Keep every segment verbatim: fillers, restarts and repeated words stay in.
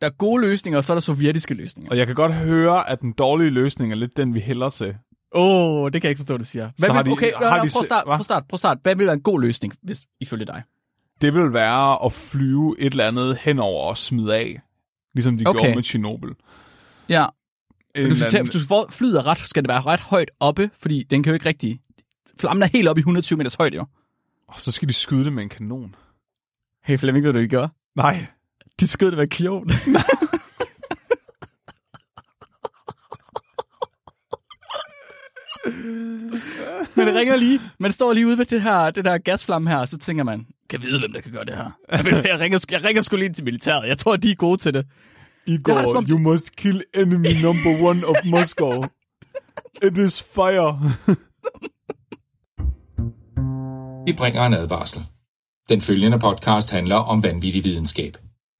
Der er gode løsninger, og så er der sovjetiske løsninger. Og jeg kan godt høre, at den dårlige løsning er lidt den, vi hælder til. Åh, oh, det kan jeg ikke forstå, du siger. Hvad vil, de, okay, no, no, no, prøv start, prøv start, prøv start. Hvad vil være en god løsning, hvis ifølge dig? Det vil være at flyve et eller andet henover og smide af, ligesom de okay. gjorde med Tjernobyl. Ja, men du skal tage, hvis du flyder ret, skal det være ret højt oppe, fordi den kan jo ikke rigtig... Flammen er helt oppe i et hundrede og tyve meters højde, jo. Og så skal de skyde det med en kanon. Hey Flemming, ved du, det gør? Nej. De skød det med kjolen. Men det ringer lige. Man står lige ude ved det her, det der gasflamme her, og så tænker man, kan jeg vide, hvem der kan gøre det her? Jeg, ved, jeg, ringer, jeg ringer sgu lige ind til militæret. Jeg tror, de er gode til det. Igor, det som, you must kill enemy number one of Moscow. It is fire. Vi bringer en advarsel. Den følgende podcast handler om vanvittig videnskab.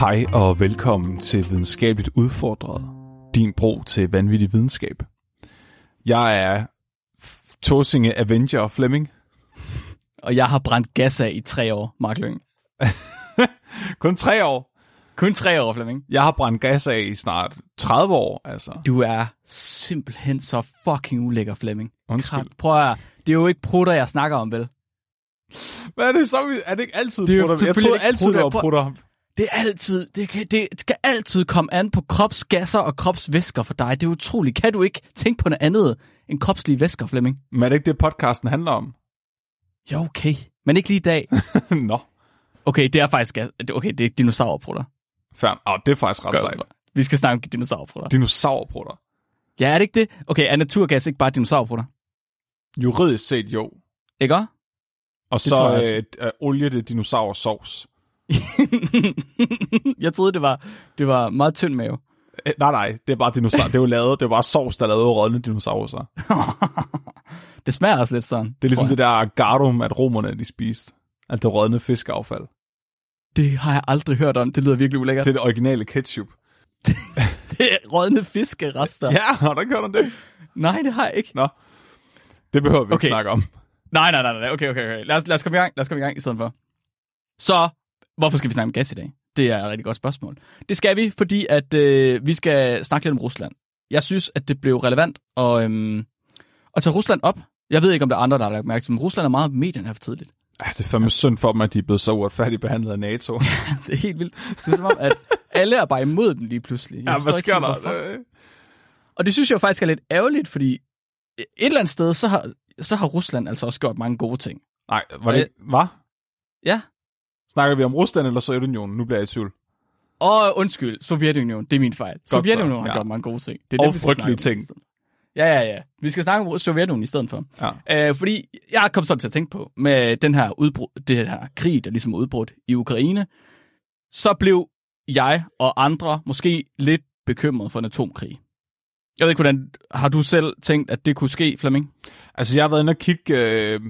Hej og velkommen til Videnskabeligt Udfordret, din bro til vanvittig videnskab. Jeg er Torsinge Avenger Flemming. Og jeg har brændt gas af i tre år, Mark Lyng. Kun tre år? Kun tre år, Flemming. Jeg har brændt gas af i snart tredive år, altså. Du er simpelthen så fucking ulækker, Flemming. Undskyld. Krat, prøv at, det er jo ikke prutter, jeg snakker om, vel? Hvad er det så? Er det ikke altid prutter? Jeg troede altid, det var prutter. Det er altid, det, kan, det skal altid komme an på kropsgasser og kropsvæsker for dig. Det er utroligt. Kan du ikke tænke på noget andet end kropslige væsker, Flemming? Men er det ikke det, podcasten handler om? Jo, okay. Men ikke lige i dag. Nå. Okay, det er faktisk gas. Okay, det er dinosaurprutter. Færd. Åh, oh, det er faktisk ret sejt. Vi skal snakke om dinosaurprutter. Dinosaurprutter? Ja, er det ikke det? Okay, er naturgas ikke bare dinosaurprutter? Juridisk set, jo. Ikke også? Og det så øh, øh, olie det dinosaursauce. Jeg troede, det var, det var meget tynd mave. Æ, nej, nej, det er bare dinosaur. Det er jo lavet, det er bare sovs, der er lavet rådne dinosaurer. Det smager også lidt sådan. Det er ligesom det der garum, at romerne de spiste. At det rådne fiskeaffald. Det har jeg aldrig hørt om. Det lyder virkelig ulækkert. Det er det originale ketchup. Det er rådne fiskerester. Ja, har du ikke hørt om det? Nej, det har jeg ikke. Nå, det behøver vi okay. ikke snakke om. Nej, nej, nej, nej. Okay, okay, okay. Lad os, lad os komme i gang. Lad os komme i gang i stedet for. Så... Hvorfor skal vi snakke om gas i dag? Det er et rigtig godt spørgsmål. Det skal vi, fordi at øh, vi skal snakke lidt om Rusland. Jeg synes, at det blev relevant at, øhm, at tage Rusland op. Jeg ved ikke, om der er andre, der har lagt mærke til, men Rusland er meget medierne her for tidligt. Ej, det er fandme ja. synd for dem, at de er blevet så uretfærdigt behandlet af NATO. Ja, det er helt vildt. Det er som om, at alle er bare imod dem lige pludselig. Jeg ja, hvad sker der? Og det synes jeg faktisk er lidt ærgerligt, fordi et eller andet sted, så har, så har Rusland altså også gjort mange gode ting. Nej, var det ikke? Hvad? Ja. Snakker vi om Rusland eller Sovjetunionen? Nu bliver jeg i tvivl. Åh, undskyld. Sovjetunionen. Det er min fejl. Godt Sovjetunionen så, ja. har gjort mange gode ting. Det er og det, vi skal frygtelige ting. Ja, ja, ja. Vi skal snakke om Sovjetunionen i stedet for. Ja. Æh, fordi jeg kom sådan til at tænke på, med den her, udbrud, det her krig, der ligesom er udbrudt i Ukraine, så blev jeg og andre måske lidt bekymret for en atomkrig. Jeg ved ikke, hvordan har du selv tænkt, at det kunne ske, Flemming? Altså, jeg har været inde og kigge... Øh...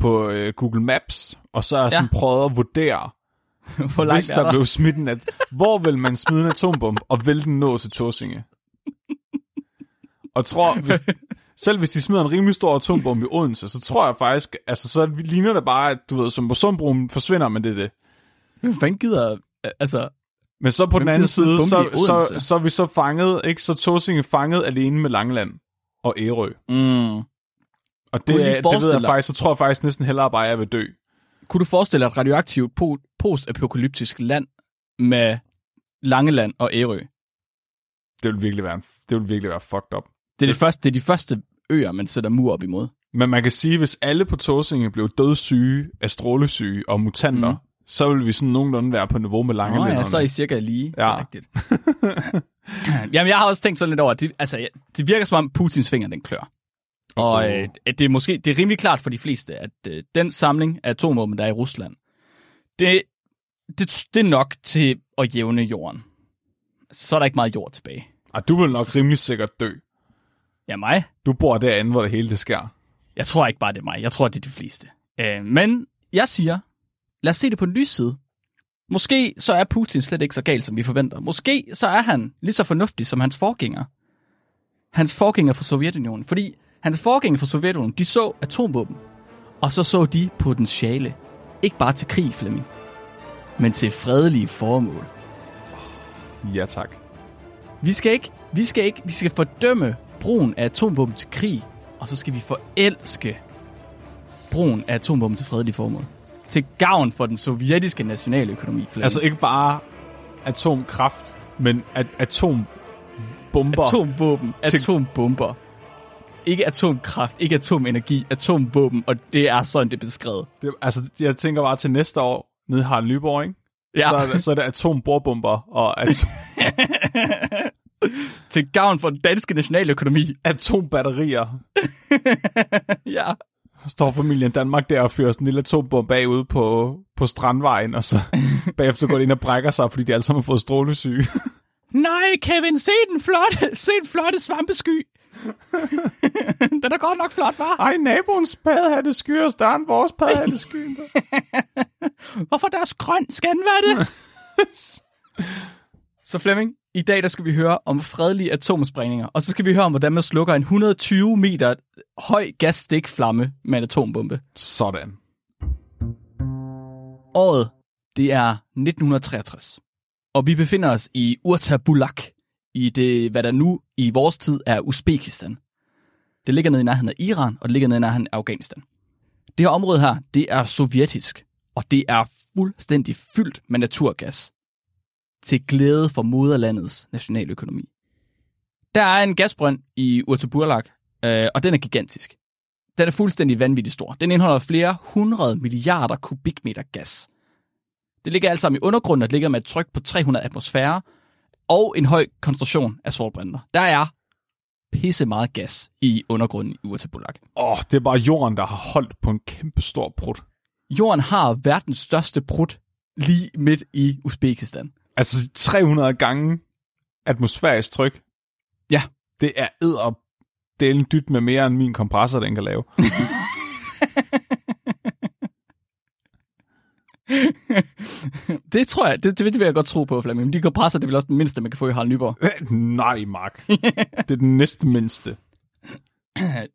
på øh, Google Maps, og så har jeg sådan ja. prøvet at vurdere, hvor hvis der, der blev smidt en at hvor vil man smide en atombombe, og vil den nå til Torsinge? Og tror, hvis, selv hvis de smider en rimelig stor atombombe i Odense, så tror jeg faktisk, altså så ligner det bare, at du ved, som på Sundbroen forsvinder, men det er det. Hvem fanden gider, altså... Men så på den anden side, så, så, så vi så fanget, ikke? Så Torsinge fanget alene med Langeland og Ærø. Mm. Og det, det ved jeg faktisk, så tror jeg faktisk næsten hellere bare, at jeg vil dø. Kunne du forestille dig et radioaktivt postapokalyptisk land med Langeland og Ærø? Det vil virkelig være, det vil virkelig være fucked up. Det er, de første, det er de første øer, man sætter mur op imod. Men man kan sige, at hvis alle på Torsinge blev dødssyge af strålesyge og mutanter, mm. så ville vi sådan nogenlunde være på niveau med Langeland. Nå ja, så er I cirka lige. Ja. Rigtigt. Jamen, jeg har også tænkt sådan lidt over, at det, altså, det virker som om Putins finger, den klør. Uh-huh. Og øh, det er måske det er rimelig klart for de fleste, at øh, den samling af atomvåben, der er i Rusland, det, det, det er nok til at jævne jorden. Så er der ikke meget jord tilbage. Ah, du vil nok rimelig sikkert dø. Ja, mig? Du bor derinde, hvor det hele det sker. Jeg tror ikke bare, det er mig. Jeg tror, det er de fleste. Øh, men jeg siger, lad os se det på den lyse side. Måske så er Putin slet ikke så gal, som vi forventer. Måske så er han lige så fornuftig som hans forgænger. Hans forgænger fra Sovjetunionen. Fordi hans forgænger fra Sovjetunionen, de så atomvåben. Og så så de potentiale. Ikke bare til krig, Flemming, men til fredelige formål. Ja, tak. Vi skal ikke, vi skal ikke, vi skal fordømme brugen af atomvåben til krig, og så skal vi forelske brugen af atomvåben til fredelige formål. Til gavn for den sovjetiske nationale økonomi. Flemming. Altså ikke bare atomkraft, men at atombomber. Atombomben. Til... Atombomber. Ikke atomkraft, ikke atomenergi, atomvåben, og det er sådan, det er beskrevet. Det, altså, jeg tænker bare til næste år, nede i Harald Nyborg, ikke? Ja. Så, så er det atomborbomber og atom... Til gavn for den danske nationaløkonomi. Atombatterier. Ja. Står familien Danmark der og fører sådan en lille atombombe af ude på, på Strandvejen, og så bagefter går det ind og brækker sig, fordi de alle sammen har fået strålesyge. Nej, Kevin, se den flotte, se den flotte svampesky. Den er godt nok flot, hva'? Ej, naboens paddehatte skyer større end vores paddehatte skyer. Hvorfor deres grøn skal anvende det? Så Flemming, i dag der skal vi høre om fredelige atomsprængninger, og så skal vi høre om, hvordan man slukker en et hundrede og tyve meter høj gasstikflamme med en atombombe. Sådan. Året, det er nitten treogtres, og vi befinder os i Urtabulak, i det, hvad der nu i vores tid er Uzbekistan. Det ligger nede i nærheden af Iran, og det ligger nede i nærheden af Afghanistan. Det her område her, det er sovjetisk, og det er fuldstændig fyldt med naturgas. Til glæde for moderlandets nationaløkonomi. Der er en gasbrønd i Urtabulak, øh, og den er gigantisk. Den er fuldstændig vanvittigt stor. Den indeholder flere hundrede milliarder kubikmeter gas. Det ligger alt sammen i undergrunden, og det ligger med et tryk på tre hundrede atmosfærer, og en høj koncentration af svovlbrinter. Der er pisse meget gas i undergrunden i Urtabulak. Åh, oh, det er bare jorden, der har holdt på en kæmpe stor prut. Jorden har verdens største prut lige midt i Uzbekistan. Altså tre hundrede gange atmosfærisk tryk. Ja. Det er edderdelende dyt med mere, end min kompressor, den kan lave. Det tror jeg, det, det vil jeg godt tro på, Flemming. Men de kompresser, det er vel også den mindste, man kan få i Harald Nyborg. Nej, Mark. Det er den næste mindste.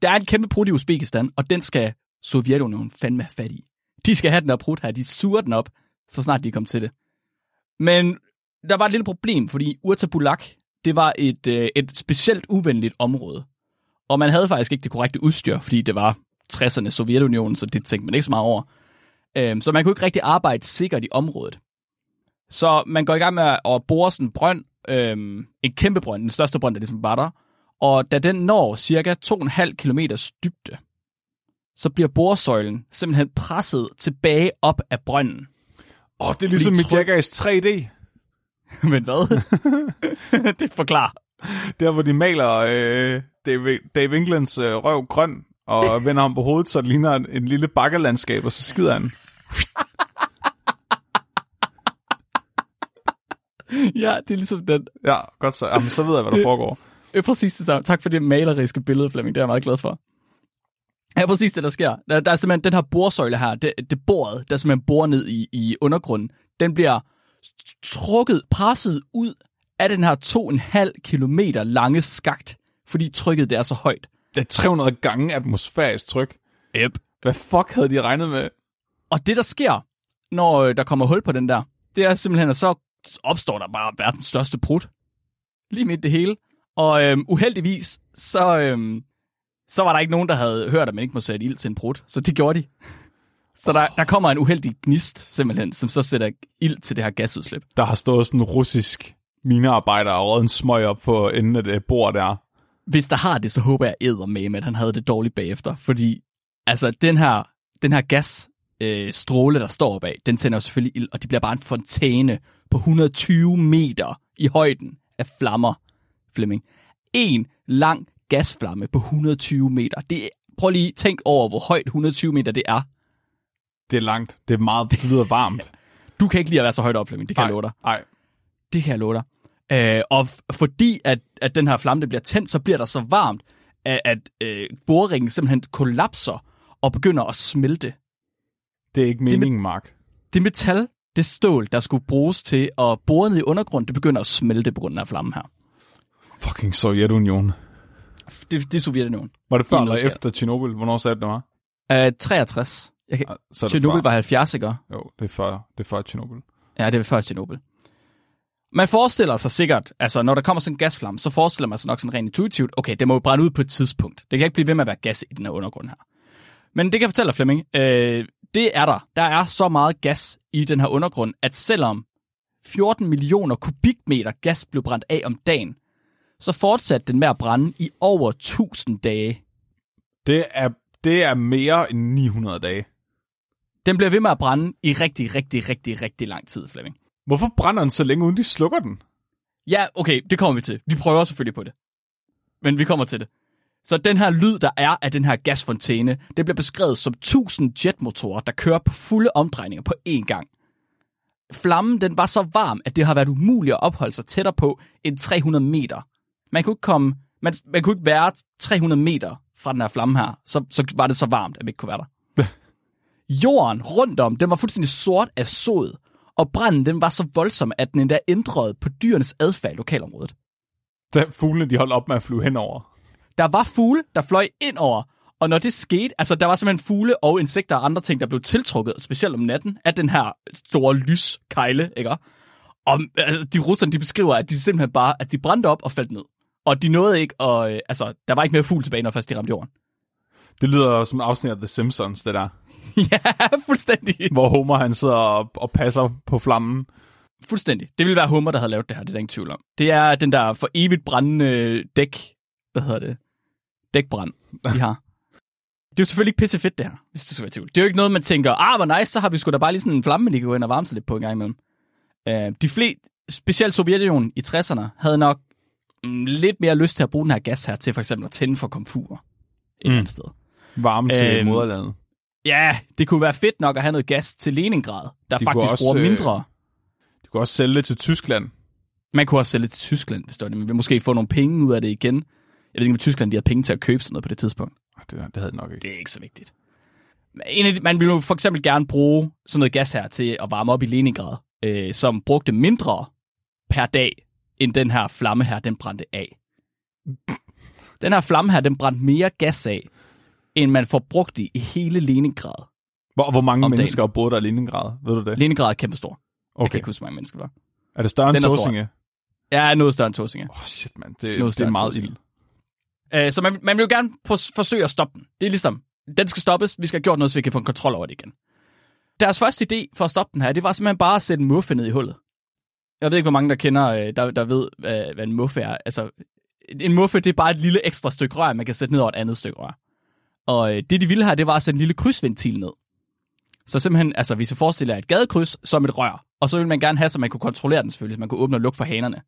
Der er en kæmpe prut i Uzbekistan, og den skal Sovjetunionen fandme have fat i. De skal have den her prut her, de suger den op, så snart de kom til det. Men der var et lille problem, fordi Urtabulak, det var et, et specielt uvenligt område. Og man havde faktisk ikke det korrekte udstyr, fordi det var tresserne Sovjetunionen, så det tænkte man ikke så meget over. Så man kunne ikke rigtig arbejde sikkert i området. Så man går i gang med at bore sådan en brønd, øhm, en kæmpe brønd, den største brønd, der ligesom var der. Og da den når cirka to komma fem kilometer dybde, så bliver boresøjlen simpelthen presset tilbage op af brønden. Åh, oh, det er ligesom mit tryk... Jackass tre D. Men hvad? Det forklarer. Der, hvor de maler øh, Dave, Dave Englands øh, røv grøn, og vender ham på hovedet, så det ligner en, en lille bakkelandskab, og så skider han. Ja, det er ligesom den. Ja, godt så. Jamen, så ved jeg, hvad der foregår. Det er præcis det samme. Tak for det maleriske billede, Flemming. Det er jeg meget glad for. Ja, præcis det, der sker. Der, der er simpelthen den her borsøjle her, det, det boret, der simpelthen borer ned i, i undergrunden, den bliver trukket, presset ud af den her to komma fem kilometer lange skakt, fordi trykket det er så højt. Det er tre hundrede gange atmosfærisk tryk. Yep. Hvad fuck havde de regnet med? Og det, der sker, når der kommer hul på den der, det er simpelthen, at så opstår der bare verdens største prut. Lige midt det hele. Og øhm, uheldigvis, så... Øhm, Så var der ikke nogen, der havde hørt, at man ikke må sætte ild til en prut. Så det gjorde de. Så der, der kommer en uheldig gnist, simpelthen, som så sætter ild til det her gasudslip. Der har stået sådan en russisk minearbejder og røget en smøg op på enden af det bord der. Hvis der har det, så håber jeg eddermame, at han havde det dårligt bagefter. Fordi altså, den her, den her gasstråle, øh, der står bag, den tænder selvfølgelig ild. Og det bliver bare en fontæne på et hundrede og tyve meter i højden af flammer, Flemming. En lang gasflamme på et hundrede og tyve meter. Det er, prøv lige at tænk over, hvor højt et hundrede og tyve meter det er. Det er langt. Det er meget, det lyder varmt. Du kan ikke lide at være så højt op, Flemming. Det kan ej, jeg love dig. Ej. Det kan jeg love dig. Øh, og f- fordi at, at den her flamme bliver tændt, så bliver der så varmt, at, at øh, boreringen simpelthen kollapser og begynder at smelte. Det er ikke meningen, det, Mark. Det metal, det stål, der skulle bruges til at bore ned i undergrund, det begynder at smelte på grund af flammen her. Fucking Sovjetunionen. Det, det er Sovjetunionen. Var det før eller efter Tjernobyl? Hvornår sagde det, det var? Uh, treogtres. Jeg kan... ah, Tjernobyl var halvfjerds'er. Jo, det er før, det er før Tjernobyl. Ja, det er før Tjernobyl. Man forestiller sig sikkert, altså når der kommer sådan en gasflamme, så forestiller man sig nok sådan rent intuitivt, okay, det må jo brænde ud på et tidspunkt. Det kan ikke blive ved med at være gas i den her undergrund her. Men det kan jeg fortælle dig, Flemming, øh, det er der. Der er så meget gas i den her undergrund, at selvom fjorten millioner kubikmeter gas blev brændt af om dagen, så fortsatte den med at brænde i over tusind dage. Det er, det er mere end ni hundrede dage. Den bliver ved med at brænde i rigtig, rigtig, rigtig, rigtig lang tid, Flemming. Hvorfor brænder den så længe, uden de slukker den? Ja, okay, det kommer vi til. Vi prøver selvfølgelig på det. Men vi kommer til det. Så den her lyd, der er af den her gasfontæne, det bliver beskrevet som tusind jetmotorer, der kører på fulde omdrejninger på én gang. Flammen, den var så varm, at det har været umuligt at opholde sig tættere på end tre hundrede meter. Man kunne ikke, komme, man, man kunne ikke være tre hundrede meter fra den her flamme her, så, så var det så varmt, at man ikke kunne være der. Jorden rundt om, den var fuldstændig sort af sod, og branden, den var så voldsom, at den endda ændrede på dyrenes adfærd i lokalområdet. Der fuglene, de holdt op med at flyve henover. Der var fugle, der fløj ind over, og når det skete, altså der var simpelthen fugle og insekter og andre ting, der blev tiltrukket, specielt om natten, af den her store lyskejle, ikke? Og altså, de russerne, de beskriver, at de simpelthen bare, at de brændte op og faldt ned. Og de nåede ikke, og øh, altså, der var ikke mere fugl tilbage, når først de ramte jorden. Det lyder som afsnit af The Simpsons, det der. Ja, fuldstændig. Hvor Homer, han sidder og, og passer på flammen. Fuldstændig. Det ville være Homer, der havde lavet det her, det er der ingen tvivl om. Det er den der for evigt brændende dæk, hvad hedder det? Dækbrand, de har. Det er jo selvfølgelig ikke pisse fedt, det her, hvis du skal være tvivl. Det er jo ikke noget, man tænker, ah, hvor nice, så har vi sgu da bare lige sådan en flamme, de kan gå ind og varme sig lidt på en gang imellem. Uh, de fleste, specielt Sovjetunionen i tresserne, havde nok mm, lidt mere lyst til at bruge den her gas her til for eksempel at tænde for komfurer et mm. eller andet sted. Varme til uh, moderlandet. Ja, det kunne være fedt nok at have noget gas til Leningrad, der de faktisk også, bruger mindre. De kunne også sælge det til Tyskland. Man kunne også sælge det til Tyskland, hvis det var det. Man ville måske få nogle penge ud af det igen. Jeg ved ikke, om Tyskland de havde penge til at købe sådan noget på det tidspunkt. Det, det havde de nok ikke. Det er ikke så vigtigt. Man ville jo for eksempel gerne bruge sådan noget gas her til at varme op i Leningrad, øh, som brugte mindre per dag, end den her flamme her, den brændte af. Den her flamme her, den brændte mere gas af, end man får brugt i hele Leningrad. Hvor, hvor mange mennesker boede der i Leningrad? Ved du det? Leningrad er kæmpestor. Okay. Jeg kan ikke huske, hvor mange mennesker var. Er det større end Tåsinge? Ja, noget større end Tåsinge. Åh, oh, shit, mand. Det, det er meget ild. Uh, så man, man vil jo gerne pr- forsøge at stoppe den. Det er ligesom, den skal stoppes, vi skal have gjort noget, så vi kan få en kontrol over det igen. Deres første idé for at stoppe den her, det var simpelthen bare at sætte en muffe ned i hullet. Jeg ved ikke, hvor mange der kender, der, der ved, hvad, hvad en muffe er. Altså, en muffe, det er bare et lille ekstra stykke rør, man kan sætte ned over et andet stykke rør. Og det, de ville her, det var at sætte en lille krydsventil ned. Så simpelthen, altså hvis jeg forestiller jer et gadekryds som et rør, og så ville man gerne have, så man kunne kontrollere den selvfølgelig, så man kunne åbne og lukke for hanerne.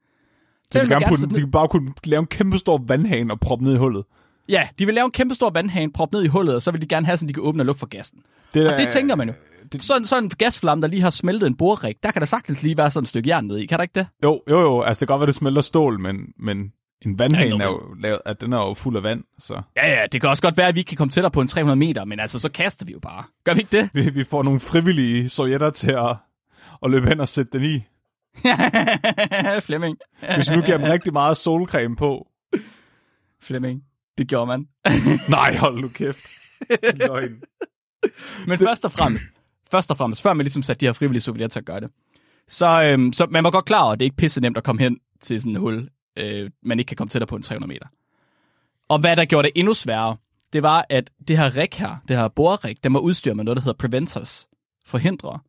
Så de, gerne gerne putte, de kunne bare kunne lave en kæmpe stor vandhane og proppe ned i hullet. Ja, de vil lave en kæmpe stor vandhane, proppe ned i hullet, og så vil de gerne have, så de kan åbne og lukke for gassen. Det der, og det tænker man jo. Det, sådan, sådan en gasflamme, der lige har smeltet en borerig, der kan der sagtens lige være sådan et stykke jern nede i, kan der ikke det? Jo, jo, jo. Altså det kan godt være, det smelter stål, men... men... En vandhane er jo lavet, at den er jo fuld af vand, så... Ja, ja, det kan også godt være, at vi ikke kan komme tættere på en tre hundrede meter, men altså, så kaster vi jo bare. Gør vi ikke det? Vi, vi får nogle frivillige sovjetter til at, at løbe hen og sætte den i. Flemming. Hvis vi nu giver dem rigtig meget solcreme på. Flemming, det gjorde man. Nej, hold nu kæft. Løgn. Men det... først og fremmest, først og fremmest, før man ligesom satte de her frivillige sovjetter til at gøre det, så, øhm, så man var godt klar over, at det ikke pisse nemt at komme hen til sådan et hul, man ikke kan komme tættere på en tre hundrede meter. Og hvad der gjorde det endnu sværere, det var, at det her rig her, det her borerig, den var udstyret med noget, der hedder preventers, forhindre.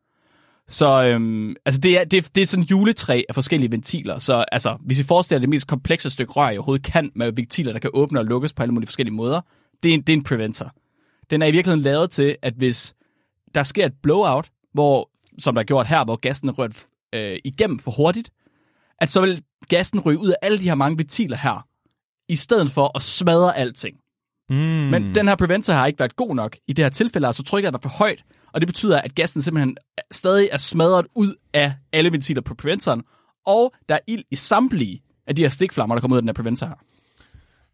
Så øhm, altså det, er, det, det er sådan et juletræ af forskellige ventiler, så altså, hvis I forestiller det mest komplekse stykke rør, jeg overhovedet kan, med ventiler, der kan åbne og lukkes på alle mulige forskellige måder, det er, det er en preventer. Den er i virkeligheden lavet til, at hvis der sker et blowout, hvor, som der er gjort her, hvor gassen er rørt øh, igennem for hurtigt, at så vil gassen ryge ud af alle de her mange ventiler her, i stedet for at smadre alting. Mm. Men den her preventer har ikke været god nok. I det her tilfælde er så trykket der for højt, og det betyder, at gassen simpelthen stadig er smadret ud af alle ventiler på preventeren, og der er ild i samtlige af de her stikflammer, der kommer ud af den her preventer her.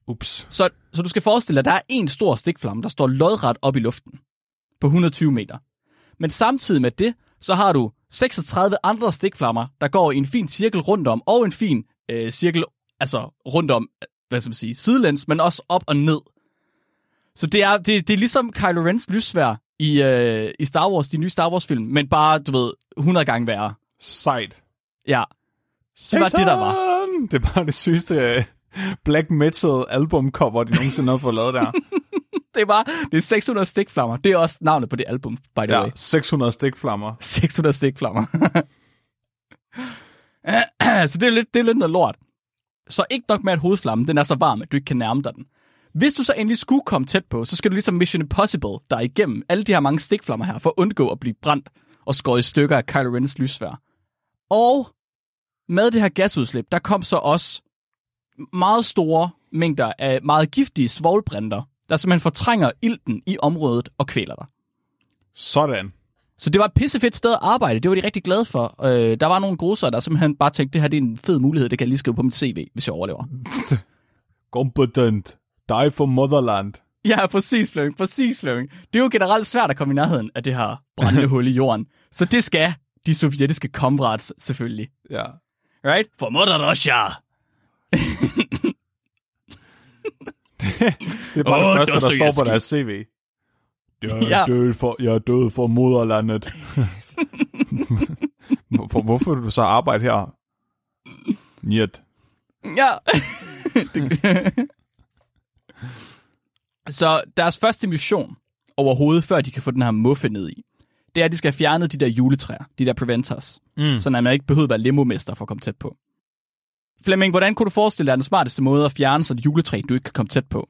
Ups. Så, så du skal forestille dig, at der er en stor stikflamme, der står lodret op i luften på hundrede og tyve meter. Men samtidig med det, så har du seksogtredive andre stikflammer, der går i en fin cirkel rundt om, og en fin øh, cirkel altså rundt om, hvad skal man sige, sidelæns, men også op og ned. Så det er, det, det er ligesom Kylo Rens lyssværd i, øh, i Star Wars, de nye Star Wars-film, men bare, du ved, hundrede gange værre. Sejt. Ja. Satan! Det var det, der var. Det var det sygeste black metal albumcover, de nogensinde har fået lavet der. Det er bare, det er seks hundrede stikflammer. Det er også navnet på det album, by the ja, way. seks hundrede stikflammer. seks hundrede stikflammer. Så det er, lidt, det er lidt noget lort. Så ikke nok med, at hovedflammen, den er så varm, at du ikke kan nærme dig den. Hvis du så endelig skulle komme tæt på, så skal du ligesom Mission Impossible, der er igennem alle de her mange stikflammer her, for at undgå at blive brændt og skåret i stykker af Kylo Rens lyssværd. Og med det her gasudslip, der kom så også meget store mængder af meget giftige svovlbrinter, der simpelthen fortrænger ilten i området og kvæler dig. Sådan. Så det var et pissefedt sted at arbejde. Det var de rigtig glade for. Øh, der var nogle grusere, der simpelthen bare tænkte, det her det er en fed mulighed, det kan jeg lige skrive på mit C V, hvis jeg overlever. Competent. Die for motherland. Ja, præcis, Flemming. Præcis, Flemming. Det er jo generelt svært at komme i nærheden af det her brændende hul i jorden. Så det skal de sovjetiske comrades selvfølgelig. Ja. Right? For mother Russia. Det er bare oh, det første, der står på deres C V. Jeg er, ja. død, for, jeg er død for moderlandet. Hvorfor vil du så arbejde her? Njet. Ja. Så deres første mission overhovedet, før de kan få den her muffe ned i, det er, at de skal fjerne de der juletræer, de der preventers, mm. så man ikke behøver at være limomester for at komme tæt på. Flemming, hvordan kunne du forestille dig den smarteste måde at fjerne sådan et juletræ, du ikke kan komme tæt på?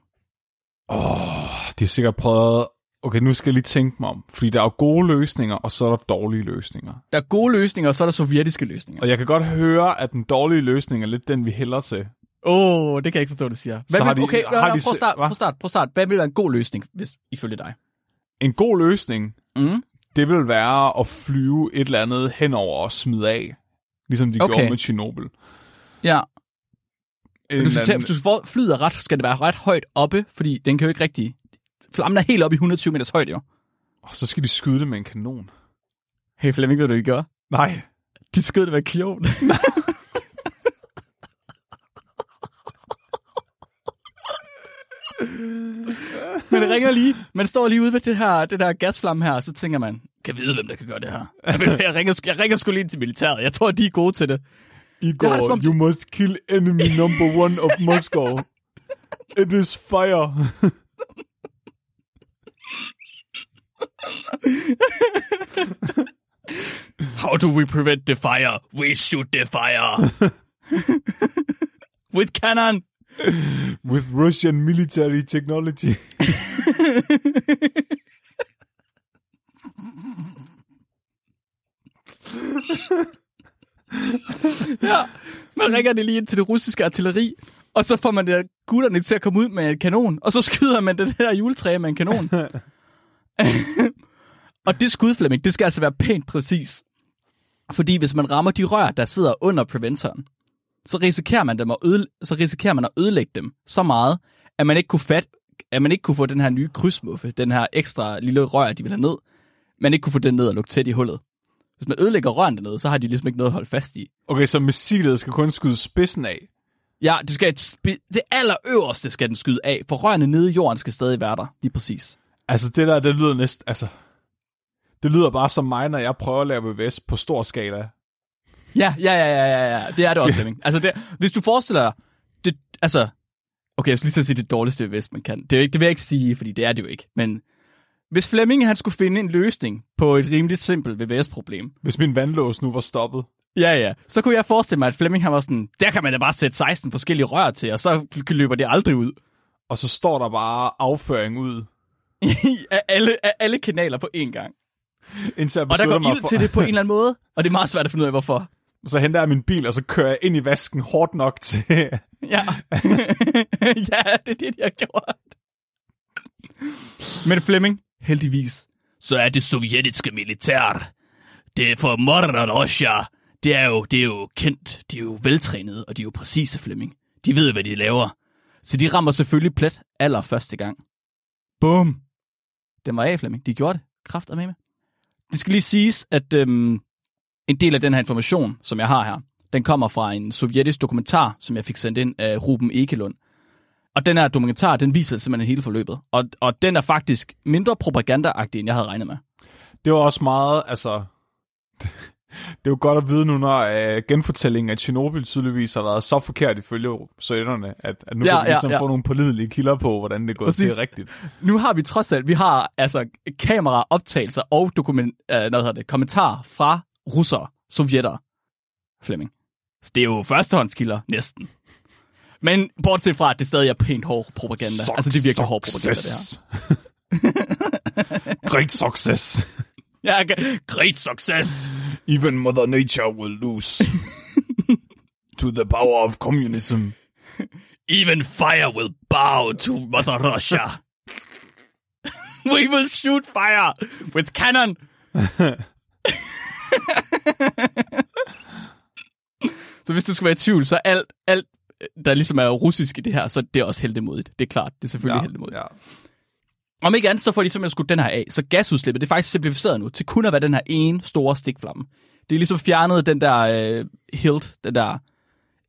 Åh, oh, de har sikkert prøvet... Okay, nu skal jeg lige tænke mig om, fordi der er jo gode løsninger, og så er der dårlige løsninger. Der er gode løsninger, og så er der sovjetiske løsninger. Og jeg kan godt høre, at den dårlige løsning er lidt den, vi hælder til. Åh, oh, det kan jeg ikke forstå, du siger. Hvad vil, de, okay, no, no, no, de, prøv start, prøv start, prøv start. Hvad vil være en god løsning, hvis ifølge dig? En god løsning, mm. det vil være at flyve et eller andet henover og smide af, ligesom de okay. gjorde med Tjernobyl. Ja. En du skal, hvis du flyder ret, skal det være ret højt oppe, fordi den kan jo ikke rigtig... Flammen er helt oppe i hundrede og tyve meters højde, jo. Og så skal de skyde det med en kanon. Hey, Flemming, ved du, hvad de gør? Nej. De skyder det med en kanon. Men det ringer lige. Man står lige ude ved det her, det der gasflamme her, og så tænker man, kan vide, hvem der kan gøre det her. Jeg ringer, jeg ringer sgu lige ind til militæret. Jeg tror, de er gode til det. Igor, har, som... you must kill enemy number one of Moscow. It is fire. How do we prevent the fire? We shoot the fire. With cannon. With Russian military technology. Ja, man ringer det lige ind til det russiske artilleri, og så får man der gutterne til at komme ud med en kanon, og så skyder man det der juletræ med en kanon. Og det skud, Flemming, det skal altså være pænt præcis. Fordi hvis man rammer de rør, der sidder under preventoren, så risikerer man dem at ødelægge, så risikerer man at ødelægge dem så meget, at man ikke kunne fat, at man ikke kunne få den her nye krydsmuffe, den her ekstra lille rør, de vil have ned. Man ikke kunne få den ned og lukke tæt i hullet. Hvis man ødelægger røren dernede, så har de ligesom ikke noget at holde fast i. Okay, så missilet skal kun skyde spidsen af? Ja, det, skal spi- det allerøverste skal den skyde af, for rørene nede i jorden skal stadig være der, lige præcis. Altså det der, det lyder næsten, altså, det lyder bare som mig, når jeg prøver at lave V V S på stor skala. Ja, ja, ja, ja, ja, ja. Det er det også, Flemming. Altså det, hvis du forestiller dig, det, altså, okay, jeg skulle lige til at sige det dårligste V V S, man kan. Det, er, det vil jeg ikke sige, fordi det er det jo ikke, men... Hvis Flemming, han skulle finde en løsning på et rimeligt simpelt V V S-problem. Hvis min vandlås nu var stoppet. Ja, ja. Så kunne jeg forestille mig, at Flemming, han var sådan, der kan man da bare sætte seksten forskellige rør til, og så løber det aldrig ud. Og så står der bare afføring ud. af, alle, af alle kanaler på én gang. Og der går ild for... til det på en eller anden måde, og det er meget svært at finde ud af, hvorfor. Så henter jeg min bil, og så kører jeg ind i vasken hårdt nok til... ja. Ja, det er det, jeg har gjort. Men Flemming... Heldigvis, så er det sovjetiske militær. Det er for moderne Russia. det er jo, det er jo kendt, de er jo veltrænede, og de er jo præcise, Flemming. De ved, hvad de laver. Så de rammer selvfølgelig plet aller første gang. Boom! Den var af, Flemming. De gjorde det. Kraft og med. Det skal lige siges, at øhm, en del af den her information, som jeg har her, den kommer fra en sovjetisk dokumentar, som jeg fik sendt ind af Ruben Ekelund. Og den her dokumentar, den viser simpelthen hele forløbet. Og, og den er faktisk mindre propagandaagtig, end jeg havde regnet med. Det var også meget, altså... Det er jo godt at vide nu, når øh, genfortællingen af Tjernobyl tydeligvis har været så forkert ifølge sovjetterne, at, at nu ja, kan vi ligesom ja, ja. få nogle pålidelige kilder på, hvordan det går Præcis. til rigtigt. Nu har vi trods alt, vi har altså kameraoptagelser og dokument, øh, hvad hedder det, kommentarer fra russere, sovjetter, Flemming. Så det er jo førstehåndskilder næsten. Men bortset fra, at det stadig er pænt hård propaganda. Success. Altså det er virkelig hård propaganda, det her. Great success. Ja, great success. Even Mother Nature will lose to the power of communism. Even fire will bow to Mother Russia. We will shoot fire with cannon. Så hvis du skulle være i tvivl, så alt, alt, der ligesom er russisk i det her, så det er også heldemodigt. Det er klart, det er selvfølgelig ja, heldemodigt. Ja. Om ikke andet, så får de simpelthen skudt den her af. Så gasudslippet, det er faktisk simplificeret nu, til kun at være den her ene store stikflamme. Det er ligesom fjernet den der øh, hilt, den der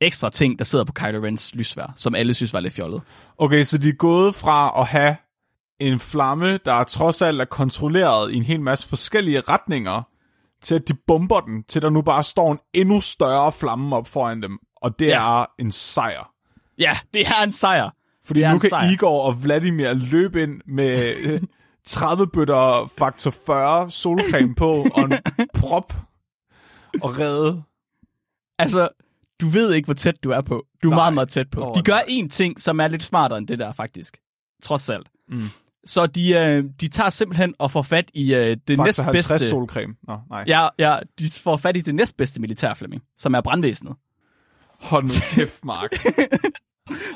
ekstra ting, der sidder på Kylo Rens lysvær, som alle synes var lidt fjollet. Okay, så de er gået fra at have en flamme, der trods alt er kontrolleret i en hel masse forskellige retninger, til at de bomber den, til der nu bare står en endnu større flamme op foran dem. Og det ja. er en sejr. Ja, det er en sejr. Fordi nu kan sejr. Igor og Vladimir løbe ind med tredive bøtter faktor fyrre solcreme på og en prop og redde. Altså, du ved ikke, hvor tæt du er på. Du er Nej. meget, meget tæt på. De gør én ting, som er lidt smartere end det der, faktisk. Trods alt. Mm. Så de, øh, de tager simpelthen og får fat i øh, det næstbedste... solcreme. Nå, nej. Ja, ja, de får fat i det næstbedste militærflemming, som er brandvæsenet. Hold nu kæft, Mark.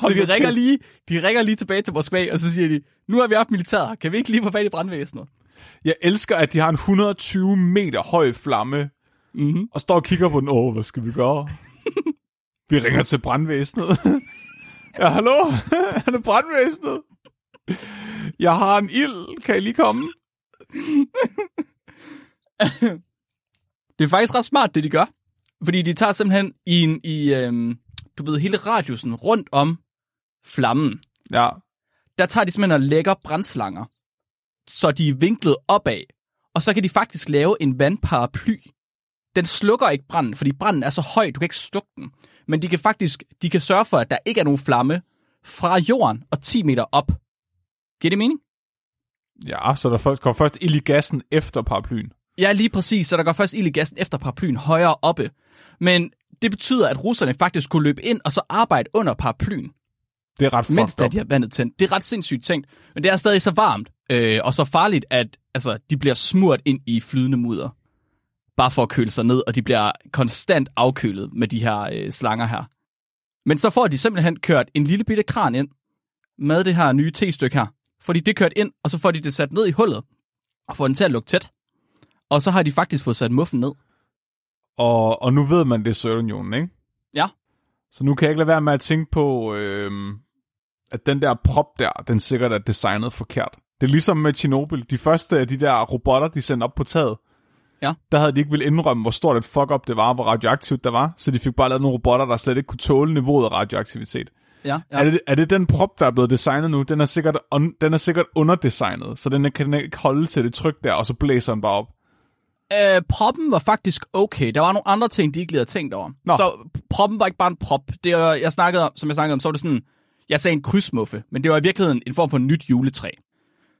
Så de ringer lige, de ringer lige tilbage til Moskva, og så siger de, nu har vi haft militæret, kan vi ikke lige få fat i brandvæsenet? Jeg elsker, at de har en hundrede og tyve meter høj flamme, mm-hmm. og står og kigger på den, åh, hvad skal vi gøre? Vi ringer til brandvæsenet. Ja, hallo? Er det brandvæsenet? Jeg har en ild, kan I lige komme? Det er faktisk ret smart, det de gør. Fordi de tager simpelthen i en... I, øhm du ved, hele radiusen rundt om flammen. Ja. Der tager de simpelthen og lægger brandslanger, så de er vinklet opad, og så kan de faktisk lave en vandparaply. Den slukker ikke branden, fordi branden er så høj, du kan ikke slukke den. Men de kan faktisk, de kan sørge for, at der ikke er nogen flamme fra jorden og ti meter op. Giver det mening? Ja, så der først, går først ild i gassen efter paraplyen. Ja, lige præcis, så der går først ild i gassen efter paraplyen højere oppe. Men det betyder, at russerne faktisk kunne løbe ind og så arbejde under paraplyen. Det er ret fucked mens der de har vandet tændt. Det er ret sindssygt tænkt. Men det er stadig så varmt øh, og så farligt, at altså, de bliver smurt ind i flydende mudder. Bare for at køle sig ned, og de bliver konstant afkølet med de her øh, slanger her. Men så får de simpelthen kørt en lille bitte kran ind med det her nye T-stykke her. Fordi det kørt ind, og så får de det sat ned i hullet og får den til at lukke tæt. Og så har de faktisk fået sat muffen ned. Og, og nu ved man, det er Sovjetunionen, ikke? Ja. Så nu kan jeg ikke lade være med at tænke på, øh, at den der prop der, den sikkert er designet forkert. Det er ligesom med Tjernobyl. De første af de der robotter, de sendte op på taget, ja. Der havde de ikke ville indrømme, hvor stort et fuck-up det var, hvor radioaktivt der var. Så de fik bare lavet nogle robotter, der slet ikke kunne tåle niveauet af radioaktivitet. Ja, ja. Er, det, er det den prop, der er blevet designet nu? Den er sikkert, un, den er sikkert underdesignet, så den kan den ikke holde til det tryk der, og så blæser den bare op. Øh, proppen var faktisk okay. Der var nogle andre ting, de ikke lige havde tænkt over. Nå. Så proppen var ikke bare en prop. Det var, jeg snakkede om, som jeg snakkede om, så var det sådan, jeg sagde en krydsmuffe, men det var i virkeligheden en form for en nyt juletræ.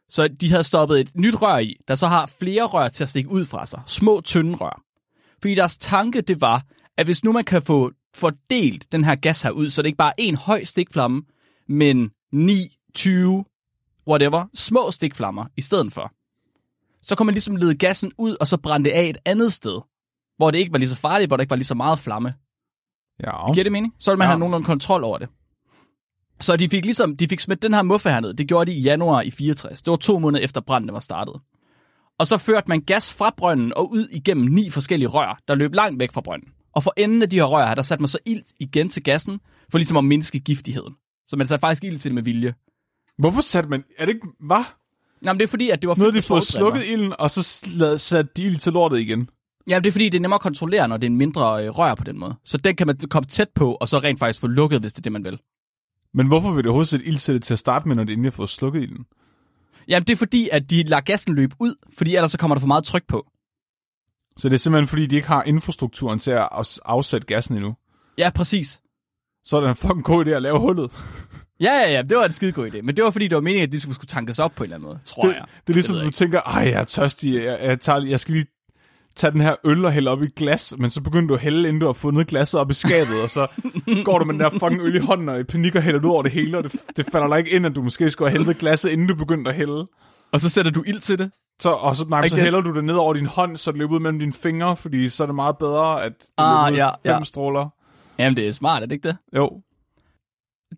Så de havde stoppet et nyt rør i, der så har flere rør til at stikke ud fra sig. Små, tynde rør. Fordi deres tanke, det var, at hvis nu man kan få fordelt den her gas her ud, så det ikke bare er en høj stikflamme, men ni, tyve, whatever, små stikflammer i stedet for. Så kunne man ligesom lede gassen ud, og så brænde det af et andet sted, hvor det ikke var lige så farligt, hvor der ikke var lige så meget flamme. Ja. Giver det mening? Så ville man ja. have nogenlunde kontrol over det. Så de fik ligesom, de fik smidt den her muffe herned. Det gjorde de i januar i fireogtres. Det var to måneder efter branden var startet. Og så førte man gas fra brønden og ud igennem ni forskellige rør, der løb langt væk fra brønden. Og for enden af de her rør har der sat man så ild igen til gassen, for ligesom at mindske giftigheden. Så man satte faktisk ild til med vilje. Hvorfor satte man... Er det ikke... Hvad? Nej, men det er fordi, at det var... Nu har de fået slukket ilden, og så satte de ild til lortet igen. Ja, det er fordi, det er nemmere at kontrollere, når det er en mindre rør på den måde. Så den kan man komme tæt på, og så rent faktisk få lukket, hvis det er det, man vil. Men hvorfor vil det overhovedet sætte ild til det til at starte med, når det endelig har fået slukket ilden? Jamen, det er fordi, at de lader gassen løbe ud, fordi ellers så kommer der for meget tryk på. Så det er simpelthen fordi, de ikke har infrastrukturen til at afsætte gassen endnu? Ja, præcis. Så er det en fucking god idé at lave hullet. Ja, ja, ja, det var en skide god idé. Men det var fordi, det var meningen, at de skulle tankes op på en eller anden måde, tror det, jeg. Det er ligesom, det du tænker, ej, jeg er tørstig, jeg, jeg, tager, jeg skal lige tage den her øl og hælde op i et glas, men så begynder du at hælde, inden du har fundet glasset op i skabet, og så går du med den der fucking øl i hånden, og i panik og hælder du over det hele, og det, det falder dig ikke ind, at du måske skulle have hældet glasset, inden du begyndte at hælde. Og så sætter du ild til det? Så, og så, nej, så hælder du det ned over din hånd, så det løber ud mellem dine fingre, fordi så er det meget bedre, at det ah, løber ja, fem ja. stråler. Jamen, det er smart, er det ikke det? Jo.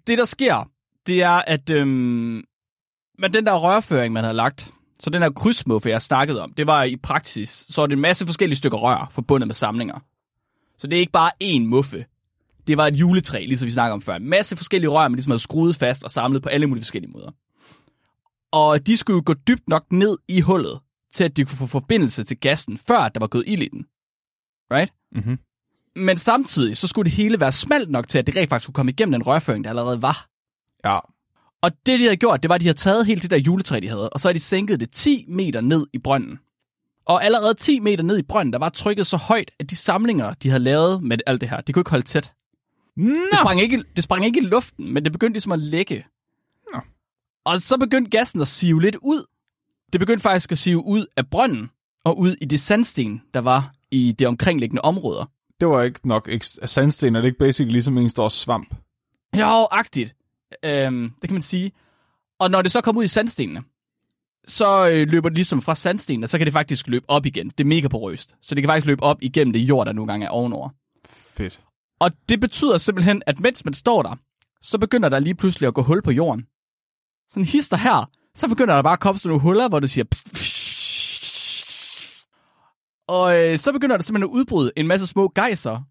Det, der sker, det er, at øhm, men den der rørføring, man havde lagt, så den der krydsmuffe, jeg snakkede om, det var i praksis, så er det en masse forskellige stykker rør forbundet med samlinger. Så det er ikke bare én muffe. Det var et juletræ, ligesom vi snakkede om før. En masse forskellige rør, man ligesom havde skruet fast og samlet på alle mulige forskellige måder. Og de skulle jo gå dybt nok ned i hullet, til at de kunne få forbindelse til gassen, før der var gået ild i den. Right? Mm-hmm. Men samtidig, så skulle det hele være smalt nok til, at det rent faktisk kunne komme igennem den rørføring, der allerede var. Ja. Og det, de havde gjort, det var, at de havde taget hele det der juletræ, de havde, og så havde de sænket det ti meter ned i brønden. Og allerede ti meter ned i brønden, der var trykket så højt, at de samlinger, de havde lavet med alt det her, de kunne ikke holde tæt. No. Det, sprang ikke, det sprang ikke i luften, men det begyndte ligesom at lække. No. Og så begyndte gassen at sive lidt ud. Det begyndte faktisk at sive ud af brønden, og ud i det sandsten, der var i det omkringliggende områder. Det var ikke nok sandsten, og det er ikke basically ligesom en stor svamp. Jo, agtigt. Øhm, det kan man sige. Og når det så kommer ud i sandstenene, så løber det ligesom fra sandstenen, og så kan det faktisk løbe op igen. Det er mega porøst. Så det kan faktisk løbe op igennem det jord, der nogle gange er ovenover. Fedt. Og det betyder simpelthen, at mens man står der, så begynder der lige pludselig at gå hul på jorden. Sådan en hister her, så begynder der bare at komme sådan nogle huller, hvor du siger... Pst, pst, Og øh, så begynder der simpelthen at udbryde en masse små gejser,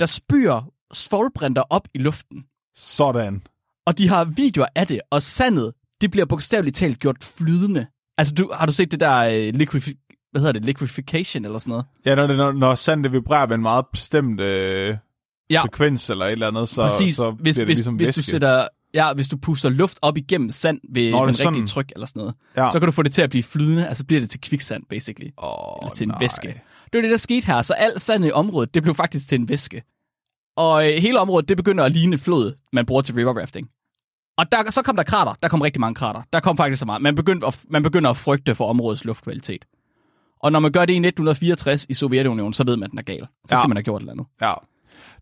der spyrer svovlbrinter op i luften. Sådan. Og de har videoer af det, og sandet, det bliver bogstaveligt talt gjort flydende. Altså, du, har du set det der øh, liquif- hvad hedder det, liquefaction eller sådan noget? Ja, når, når, når sandet vibrerer med en meget bestemt øh, ja. frekvens eller et eller andet, så, Præcis. så hvis, det hvis, ligesom hvis væske. Du sætter, ja, hvis du puster luft op igennem sand ved Nå, den sådan... rigtige tryk eller sådan noget, ja. så kan du få det til at blive flydende, altså bliver det til kviksand, basically. Oh, eller til en nej. væske. Det var det, der skete her, så alt sandet i området, det blev faktisk til en væske. Og hele området, det begynder at ligne et flod, man bruger til river rafting. Og der, så kom der krater, der kom rigtig mange krater, der kom faktisk så meget. Man begynder at, man begynder at frygte for områdets luftkvalitet. Og når man gør det i nitten fireogtres i Sovjetunionen, så ved man, at den er gal. Så ja. skal man have gjort et eller andet. Ja,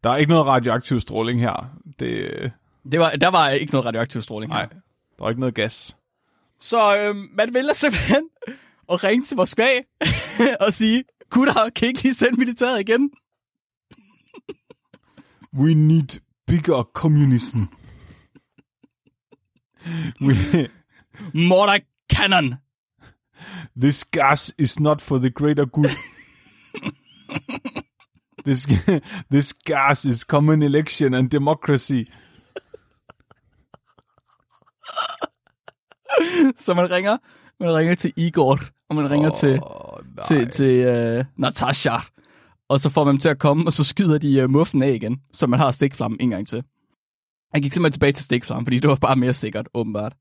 der er ikke noget radioaktiv stråling her. Det... Det var, der var ikke noget radioaktiv stråling her. Nej, der var ikke noget gas. Så øh, man vælger simpelthen at ringe til Moskva og sige, gutter, kan I ikke lige sende militæret igen? We need bigger communism. We... More cannon. This gas is not for the greater good. This, this gas is common election and democracy. Så man ringer, man ringer til Igor, og man ringer oh, til, til, til uh, Natasha, og så får man dem til at komme, og så skyder de uh, muffen af igen, så man har stikflammen en gang til. Han gik simpelthen tilbage til stikflammen, fordi det var bare mere sikkert, åbenbart.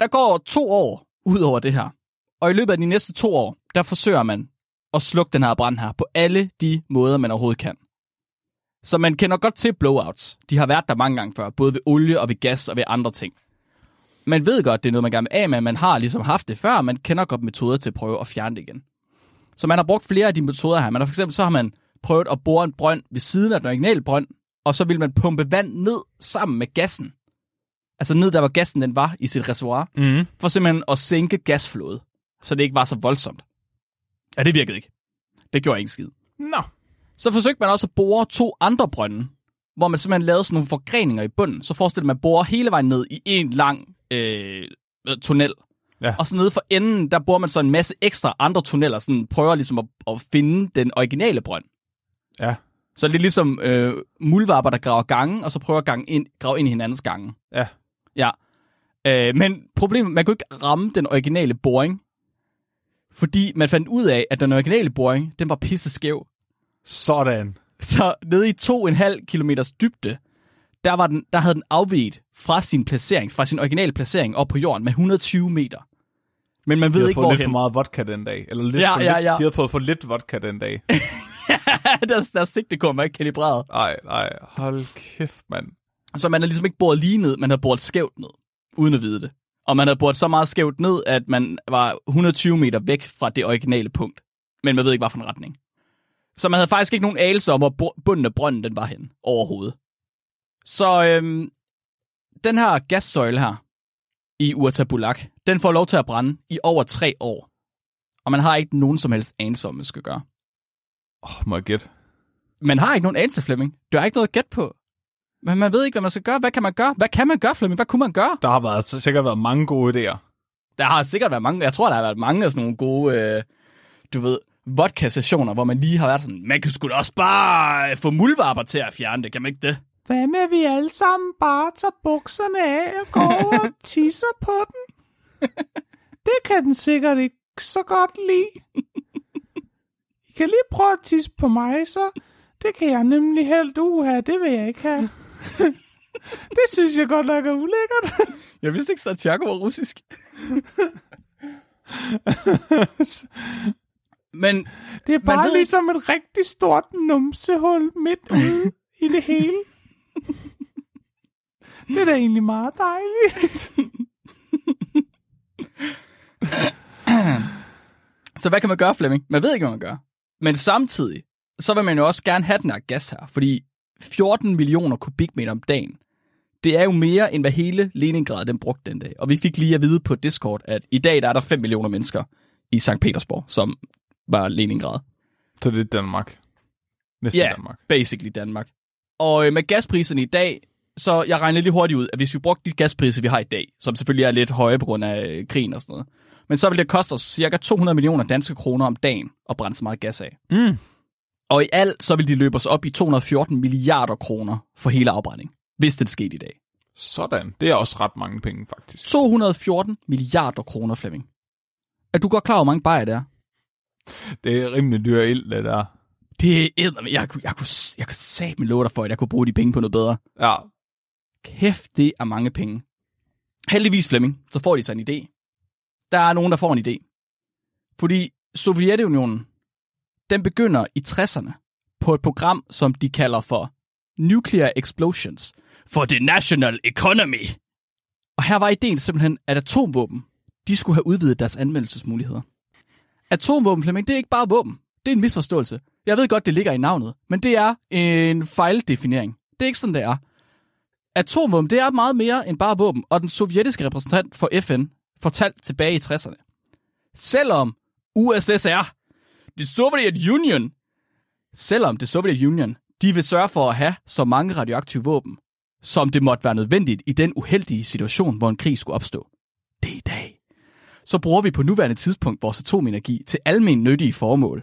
Der går to år ud over det her, og i løbet af de næste to år, der forsøger man at slukke den her brand her, på alle de måder, man overhovedet kan. Så man kender godt til blowouts. De har været der mange gange før, både ved olie og ved gas og ved andre ting. Man ved godt, det er noget, man gerne vil af med, man har ligesom haft det før, man kender godt metoder til at prøve at fjerne det igen. Så man har brugt flere af de metoder her. Man har for eksempel, så har man prøvet at bore en brønd ved siden af den originale brønd, og så vil man pumpe vand ned sammen med gassen. Altså ned, der hvor gassen den var i sit reservoir, mm. for simpelthen at sænke gasflådet, så det ikke var så voldsomt. Ja, det virkede ikke. Det gjorde ikke skid. Nå. Så forsøgte man også at bore to andre brønde, hvor man simpelthen lavede sådan nogle forgreninger i bunden. Så forestillede man at bore hele vejen ned i en lang Øh, tunnel. Ja. Og så nede for enden, der bruger man så en masse ekstra andre tunneller, sådan prøver ligesom at, at finde den originale brønd. Ja. Så det er ligesom øh, muldvarper, der graver gange, og så prøver at gange ind, grave ind i hinandens gange. Ja. Ja. Øh, men problemet, man kunne ikke ramme den originale boring, fordi man fandt ud af, at den originale boring, den var pisse skæv. Sådan. Så nede i to komma fem kilometers dybde, der, var den, der havde den afveget fra sin placering, fra sin originale placering op på jorden med hundrede og tyve meter. Men man ved ikke, hvorhen. De havde fået lidt for meget vodka den dag. Eller lidt ja, for ja, lidt, ja. De havde fået for lidt vodka den dag. Deres, deres sigtekorn var ikke kalibreret. Nej, nej. Hold kæft, mand. Så man havde ligesom ikke boret lige ned, man havde boret skævt ned, uden at vide det. Og man havde boret så meget skævt ned, at man var hundrede og tyve meter væk fra det originale punkt. Men man ved ikke, hvad for en retning. Så man havde faktisk ikke nogen anelse om, hvor bunden af brønden den var henne overhovedet. Så øhm, den her gassøjle her i Urtabulak, den får lov til at brænde i over tre år. Og man har ikke nogen som helst anelse om, hvad man skal gøre. Åh, oh, må jeg gætte? Man har ikke nogen anelse, Flemming. Der er ikke noget at gætte på. Men man ved ikke, hvad man skal gøre. Hvad kan man gøre? Hvad kan man gøre, Flemming? Hvad kunne man gøre? Der har været, sikkert været mange gode idéer. Der har sikkert været mange. Jeg tror, der har været mange af sådan nogle gode, øh, du ved, vodka-sessioner, hvor man lige har været sådan, man kan sgu da også bare få muldvarper til at fjerne det. Kan man ikke det? Hvad med, vi alle sammen bare tager bukserne af og går over og tisser på den? Det kan den sikkert ikke så godt lide. I kan lige prøve at tisse på mig, så det kan jeg nemlig helt uha, det vil jeg ikke have. Det synes jeg godt nok er ulækkert. Jeg vidste ikke, så Tjernobyl var russisk. Men det er bare ved... ligesom et rigtig stort numsehul midt ude i det hele. Det er da egentlig meget dejligt. Så hvad kan man gøre, Flemming? Man ved ikke, hvad man gør. Men samtidig, så vil man jo også gerne have den her gas her, fordi fjorten millioner kubikmeter om dagen, det er jo mere, end hvad hele Leningrad den brugte den dag. Og vi fik lige at vide på Discord, at i dag der er der fem millioner mennesker i Sankt Petersborg, som var Leningrad. Så det er Danmark. Næsten yeah, Danmark. Ja, basically Danmark. Og med gaspriserne i dag, så jeg regner lige hurtigt ud, at hvis vi brugte de gaspriser, vi har i dag, som selvfølgelig er lidt høje på grund af krigen og sådan noget, men så vil det koste os cirka to hundrede millioner danske kroner om dagen at brænde så meget gas af. Mm. Og i alt, så vil de løbe os op i to hundrede og fjorten milliarder kroner for hele afbrænding, hvis det skete i dag. Sådan. Det er også ret mange penge, faktisk. to hundrede og fjorten milliarder kroner, Flemming. Er du godt klar, hvor mange bajer det er? Det er rimelig dyr ild, det der. Det er eddermame. Jeg kunne, jeg kunne, jeg kunne sætte min låter for, at jeg kunne bruge de penge på noget bedre. Ja. Kæft, det er mange penge. Heldigvis, Flemming, så får de sig en idé. Der er nogen, der får en idé. Fordi Sovjetunionen, den begynder i tresserne på et program, som de kalder for Nuclear Explosions for the National Economy. Og her var ideen simpelthen, at atomvåben, de skulle have udvidet deres anvendelsesmuligheder. Atomvåben, Flemming, det er ikke bare våben. Det er en misforståelse. Jeg ved godt, det ligger i navnet, men det er en fejldefinering. Det er ikke sådan, det er. Atomvåben, det er meget mere end bare våben, og den sovjetiske repræsentant for F N fortalt tilbage i tresserne. Selvom U S S R, det Soviet Union, selvom det Soviet Union, de vil sørge for at have så mange radioaktive våben, som det måtte være nødvendigt i den uheldige situation, hvor en krig skulle opstå. Det er i dag. Så bruger vi på nuværende tidspunkt vores atomenergi til almennyttige formål.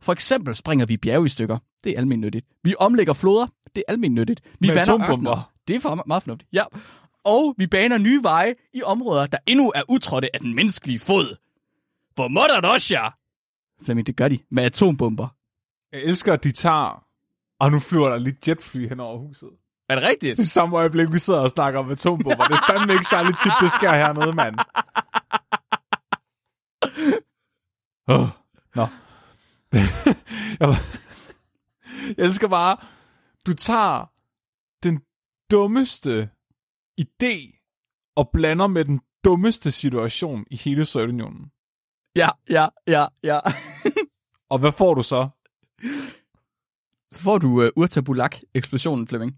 For eksempel springer vi bjerge i stykker. Det er almennyttigt. Vi omlægger floder. Det er almennyttigt. Vi Med vander ørkener. Det er for meget fornuftigt. Ja. Og vi baner nye veje i områder, der endnu er utrådte af den menneskelige fod. For modder Russia! Flemming, det gør de med atombomber. Jeg elsker, at de tager... Og nu flyver der lidt jetfly hen over huset. Er det rigtigt? Det samme øjeblik, vi sidder og snakker om atombomber. Det er fandme ikke særlig tit, det sker hernede, mand. Oh, nå. Jeg elsker bare... Du tager den dummeste... idé og blander med den dummeste situation i hele Sovjetunionen. Ja, ja, ja, ja. Og hvad får du så? Så får du uh, Urtabulak-eksplosionen, Flemming.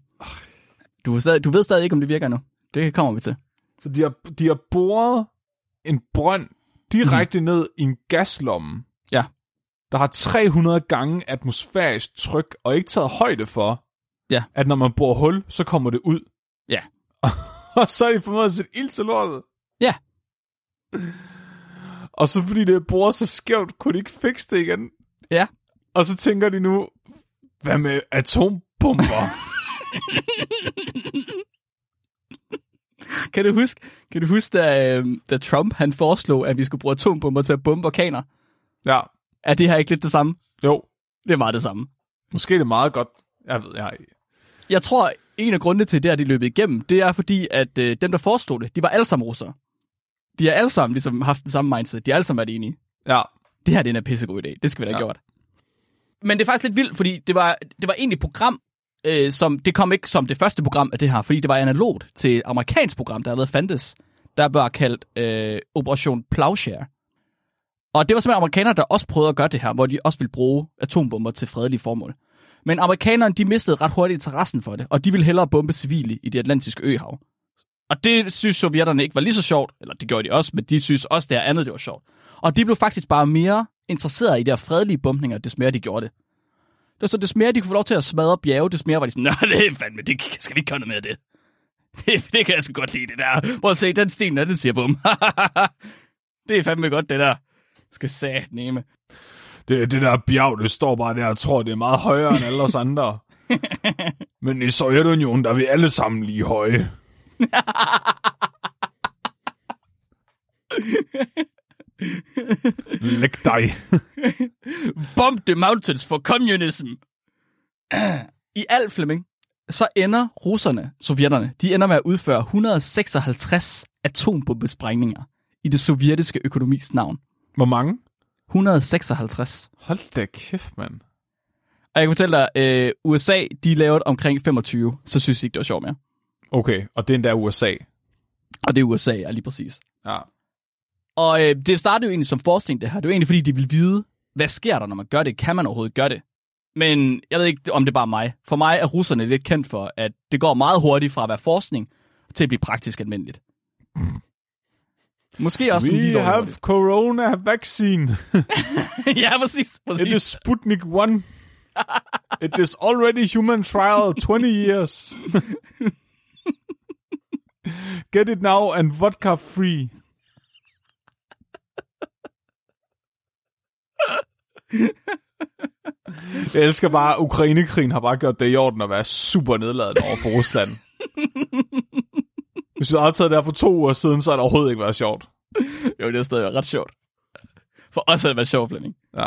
Du, du ved stadig ikke, om det virker endnu. Det kommer vi til. Så de har, de har boret en brønd direkte mm. ned i en gaslomme, ja. Der har tre hundrede gange atmosfærisk tryk, og ikke taget højde for, ja. At når man borer hul, så kommer det ud. Ja. Og så er de formået at sætte ild til lortet. Ja. Og så fordi det bruger så skævt, kunne de ikke fikse det igen. Ja. Og så tænker de nu, Hvad med atombomber? Kan du huske, kan du huske da, da Trump han foreslog, at vi skulle bruge atombomber til at bombe orkaner? Ja. Er det her ikke lidt det samme? Jo. Det er meget det samme. Måske det er meget godt. Jeg ved, jeg... jeg tror, en af grundene til det, at de løb igennem, det er fordi, at øh, dem, der foreslog det, de var alle sammen russere. De har alle sammen ligesom haft den samme mindset. De har alle sammen været enige. Ja. Det her det er en pissegod idé. Det skal vi da have ja. gjort. Men det er faktisk lidt vildt, fordi det var, det var egentlig et program, øh, som det kom ikke som det første program af det her, fordi det var analogt til et amerikansk program, der allerede fandtes, der var kaldt øh, Operation Plowshare. Og det var simpelthen amerikanere, der også prøvede at gøre det her, hvor de også ville bruge atombomber til fredelige formål. Men amerikanerne, de mistede ret hurtigt interessen for det, og de ville hellere bombe civile i det atlantiske øhav. Og det synes sovjetterne ikke var lige så sjovt, eller det gjorde de også, men de synes også, det her andet, det var sjovt. Og de blev faktisk bare mere interesserede i de her fredelige bombninger, des mere de gjorde det. Det var så, des mere de kunne få lov til at smadre bjerge, des mere var de sådan, nej, det er fandme, det skal vi ikke gøre noget med det. det. Det kan jeg sgu godt lide, det der. Prøv at se, den sten, den siger bum. Det er fandme godt, det der. Skal satneme. Det, det der bjerg, det står bare der og tror, det er meget højere end alle os andre. Men i Sovjetunionen, der er vi alle sammen lige høje. Læg dig. Bomb the mountains for communism. I alt, Flemming, så ender russerne, sovjetterne, de ender med at udføre et hundrede og seksoghalvtreds atombombesprængninger i det sovjetiske økonomis navn. Hvor mange? et hundrede og seksoghalvtreds. Hold da kæft, mand. Og jeg kan fortælle dig, øh, U S A, de lavede omkring femogtyve, så synes jeg ikke, det var sjovt mere. Okay, og det er endda U S A. Og det er U S A, ja, lige præcis. Ja. Og øh, det startede jo egentlig som forskning, det her. Det var egentlig, fordi de ville vide, hvad sker der, når man gør det? Kan man overhovedet gøre det? Men jeg ved ikke, om det er bare mig. For mig er russerne lidt kendt for, at det går meget hurtigt fra at være forskning, til at blive praktisk almindeligt. Mm. Måske også We have dårlig. Corona vaccine. Ja, præcis, præcis. It is Sputnik one. It is already human trial twenty years. Get it now and vodka free. Jeg elsker bare, Ukrainekrigen har bare gjort det i orden at være super nedladende over for Rusland. Hvis du havde optaget det her for to uger siden, så har det overhovedet ikke været sjovt. Jo, det har stadig været ret sjovt. For os har det været sjovt, Flemming. Ja.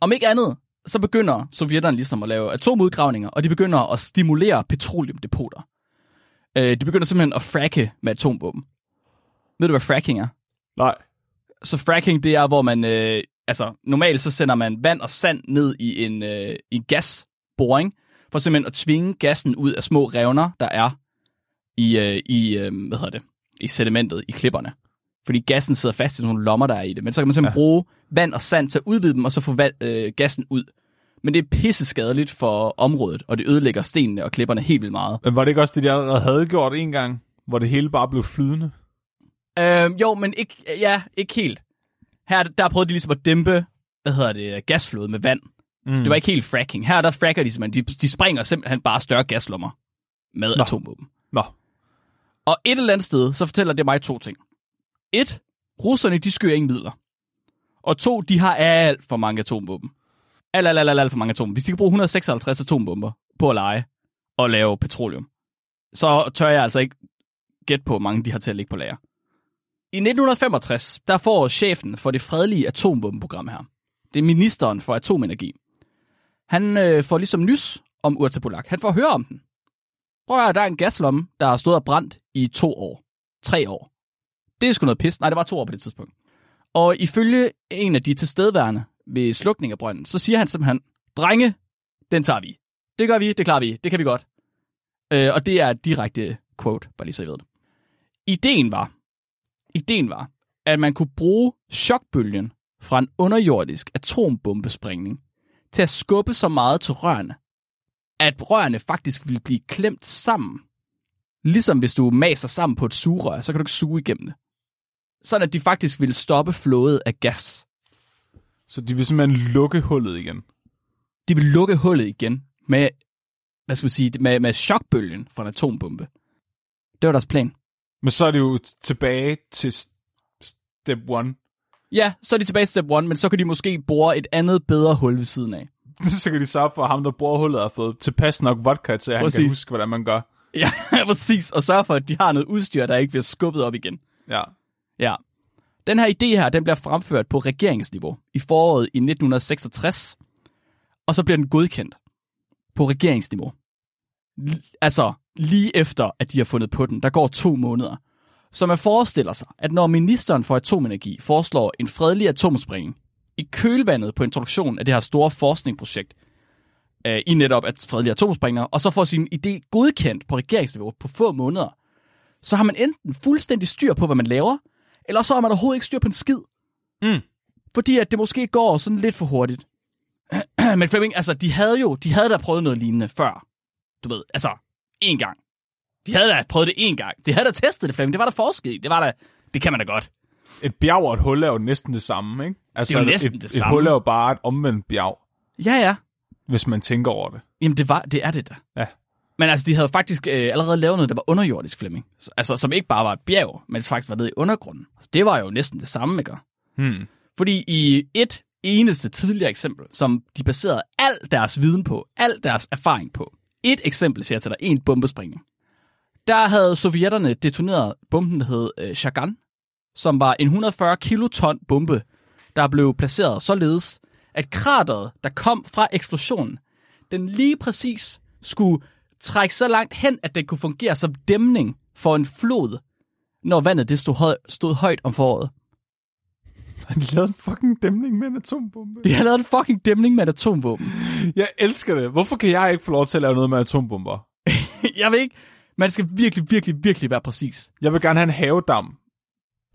Om ikke andet, så begynder sovjetterne ligesom at lave atomudgravninger, og de begynder at stimulere petroleumdepoter. De begynder simpelthen at fracke med atomvåben. Ved du, hvad fracking er? Nej. Så fracking, det er, hvor man... Øh, altså, normalt så sender man vand og sand ned i en, øh, en gasboring, for simpelthen at tvinge gassen ud af små revner, der er... i øh, i øh, hvad hedder det i sedimentet i klipperne, fordi gassen sidder fast i nogle lommer der er i det, men så kan man simpelthen ja. bruge vand og sand til at udvide dem og så få vand, øh, gassen ud. Men det er pisseskadeligt for området, og det ødelægger stenene og klipperne helt vildt meget. Men var det ikke også det de allerede havde gjort en gang, hvor det hele bare blev flydende? Øh, jo, men ikke ja, ikke helt. Her der prøvede de ligesom at dæmpe, hvad hedder det, gasflåde med vand. Mm. Så det var ikke helt fracking. Her der fracker de simpelthen, de, de springer simpelthen bare større gaslommer med Nå. atomvåben. Nå. Og et eller andet sted, så fortæller det mig to ting. Et, russerne, de skyer ingen midler. Og to, de har alt for mange atombomber. Alt, alt, alt, alt for mange atombomber. Hvis de kan bruge et hundrede og seksoghalvtreds atombomber på at lege og lave petroleum, så tør jeg altså ikke gætte på, hvor mange de har til at ligge på lager. I nitten femogtres, der får chefen for det fredelige atombombeprogram her, det er ministeren for atomenergi, han øh, får ligesom nys om Urtabulak. Han får høre om den. Prøv at høre, der er en gaslomme, der har stået og brændt i to år. Tre år. Det er sgu noget pis. Nej, det var to år på det tidspunkt. Og ifølge en af de tilstedeværende ved slukning af brønden, så siger han simpelthen, drenge, den tager vi. Det gør vi, det klarer vi, det kan vi godt. Øh, og det er et direkte quote, bare lige så I ved det. Ideen var, ideen var, at man kunne bruge chokbølgen fra en underjordisk atombombesprængning til at skubbe så meget til rørene, at rørene faktisk vil blive klemt sammen. Ligesom hvis du maser sammen på et sugerør, så kan du ikke suge igennem det. Sådan at de faktisk vil stoppe flowet af gas. Så de vil simpelthen lukke hullet igen? De vil lukke hullet igen med, hvad skal man sige, med, med chokbølgen fra en atombombe. Det var deres plan. Men så er det jo tilbage til step one. Ja, så er de tilbage til step one, men så kan de måske bore et andet bedre hul ved siden af. så kan de sørge for, at ham, der bruger hullet, har fået tilpas nok vodka til, at præcis. Han kan huske, hvordan man gør. Ja, præcis. Og sørge for, at de har noget udstyr, der ikke bliver skubbet op igen. Ja. Ja. Den her idé her, den bliver fremført på regeringsniveau i foråret i nitten seksogtres, og så bliver den godkendt på regeringsniveau. L- altså, lige efter, at de har fundet på den. Der går to måneder. Så man forestiller sig, at når ministeren for atomenergi foreslår en fredelig atomsprængning i kølvandet på introduktionen af det her store forskningsprojekt øh, i netop at fredelige atomsprængninger, og så får sin idé godkendt på regeringsniveau på få måneder, så har man enten fuldstændig styr på, hvad man laver, eller så har man overhovedet ikke styr på en skid. Mm. Fordi at det måske går sådan lidt for hurtigt. Men Flemming, altså, de havde jo, de havde da prøvet noget lignende før. Du ved, altså, én gang. De havde da prøvet det én gang. De havde da testet det, Flemming. Det var der forsket i. Det var der, det kan man da godt. Et bjerg og et hul er jo næsten det samme, ikke? Altså, det er jo næsten et, det samme. Et hul er jo bare et omvendt bjerg. Ja, ja. Hvis man tænker over det. Jamen, det, var, det er det da. Ja. Men altså, de havde faktisk øh, allerede lavet noget, der var underjordisk, Flemming. Altså, som ikke bare var et bjerg, men faktisk var nede i undergrunden. Altså, det var jo næsten det samme, ikke? Hmm. Fordi i et eneste tidligere eksempel, som de baserede al deres viden på, al deres erfaring på, et eksempel, siger jeg til dig, en bombesprængning. Der havde sovjetterne detoneret bomben, der hed øh, Chagan, som var en et hundrede og fyrre kiloton bombe, der blev placeret således, at krateret, der kom fra eksplosionen, den lige præcis skulle trække så langt hen, at den kunne fungere som dæmning for en flod, når vandet det stod, høj, stod højt om foråret. Han lavede en fucking dæmning med en atombombe. De har lavet en fucking dæmning med en atombombe. Jeg elsker det. Hvorfor kan jeg ikke få lov til at lave noget med atombomber? Jeg ved ikke. Man skal virkelig, virkelig, virkelig være præcis. Jeg vil gerne have en havedam.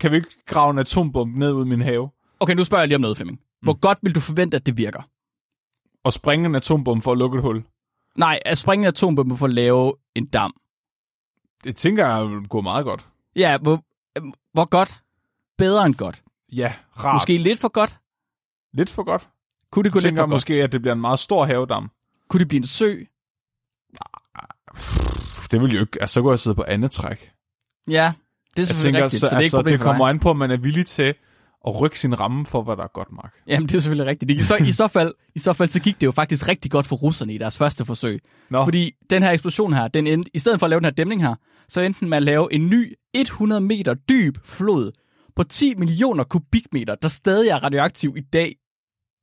Kan vi ikke grave en atombombe ned ud i min have? Okay, nu spørger jeg lige om noget, Flemming. Hvor mm. godt vil du forvente, at det virker? At springe en atombombe for at lukke et hul? Nej, at springe en atombombe for at lave en dam. Det tænker jeg går meget godt. Ja, hvor, hvor godt? Bedre end godt. Ja, rart. Måske lidt for godt? Lidt for godt. Kunne det gå lidt for godt? Jeg tænker måske, at det bliver en meget stor havedam. Kunne det blive en sø? Det vil jo ikke. Altså, så kunne jeg sidde på andet træk. Ja, det er selvfølgelig tænker, rigtigt, så, så det er ikke altså, det kommer an på, at man er villig til at rykke sin ramme for, hvad der er godt, Mark. Jamen, det er selvfølgelig rigtigt. I så, i, så fald, I så fald, så gik det jo faktisk rigtig godt for russerne i deres første forsøg. Nå. Fordi den her eksplosion her, den endte, i stedet for at lave den her dæmning her, så endte man at lave en ny hundrede meter dyb flod på ti millioner kubikmeter, der stadig er radioaktiv i dag.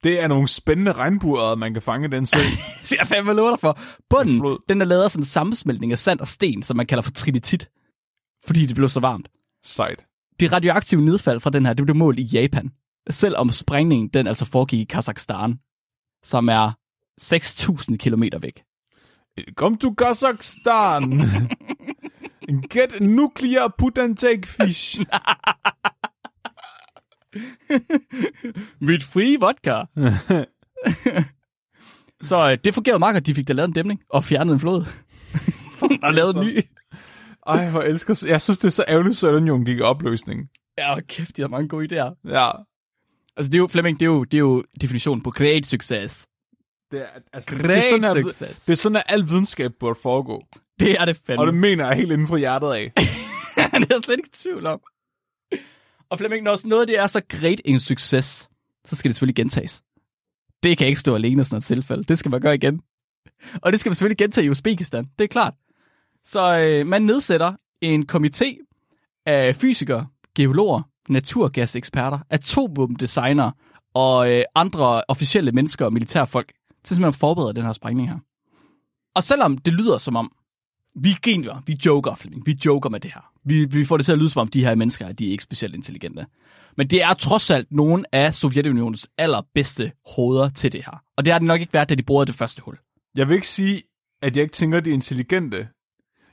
Det er nogle spændende regnbuer, man kan fange den sø. Så jeg fandme lover dig for. Bunden, den er lavet af sådan en sammensmeltning af sand og sten, som man kalder for trinitit. Fordi det blev så varmt. Sejt. Det radioaktive nedfald fra den her, det blev målt i Japan. Selvom sprængningen, den altså foregik i Kazakhstan, som er seks tusind kilometer væk. Kom til Kazakhstan! Get nuclear put and take fish! Mit frie vodka. Så øh, det fungerede meget, at de fik da lavet en dæmning og fjernet en flod og lavet en ny. Ej, hvor elsker. Jeg synes, det er så ærgerligt, Sovjetunionen gik i opløsning. Ja, kæft, de har mange gode idéer. Ja. Altså, det er jo, Flemming, det er jo, det er jo definitionen på great success. Det er, altså, great det er sådan, at, success. Det er sådan, at al videnskab burde foregå. Det er det fandme. Og det mener jeg helt inden for hjertet af. Det er slet ikke tvivl om. Og Flemming, når noget det er så great en succes, så skal det selvfølgelig gentages. Det kan ikke stå alene sådan et tilfælde. Det skal man gøre igen. Og det skal man selvfølgelig gentage i Uzbekistan. Det er klart. Så øh, man nedsætter en komité af fysikere, geologer, naturgaseksperter, atomvåbendesignere og øh, andre officielle mennesker og militærfolk til simpelthen forbereder den her sprængning her. Og selvom det lyder som om, vi genier, vi joker, Flemming, vi joker med det her. Vi, vi får det til at lyde som om, de her mennesker, de er ikke specielt intelligente. Men det er trods alt nogle af Sovjetunionens allerbedste hoveder til det her. Og det har det nok ikke været, da de bruger det første hul. Jeg vil ikke sige, at jeg ikke tænker, de er intelligente.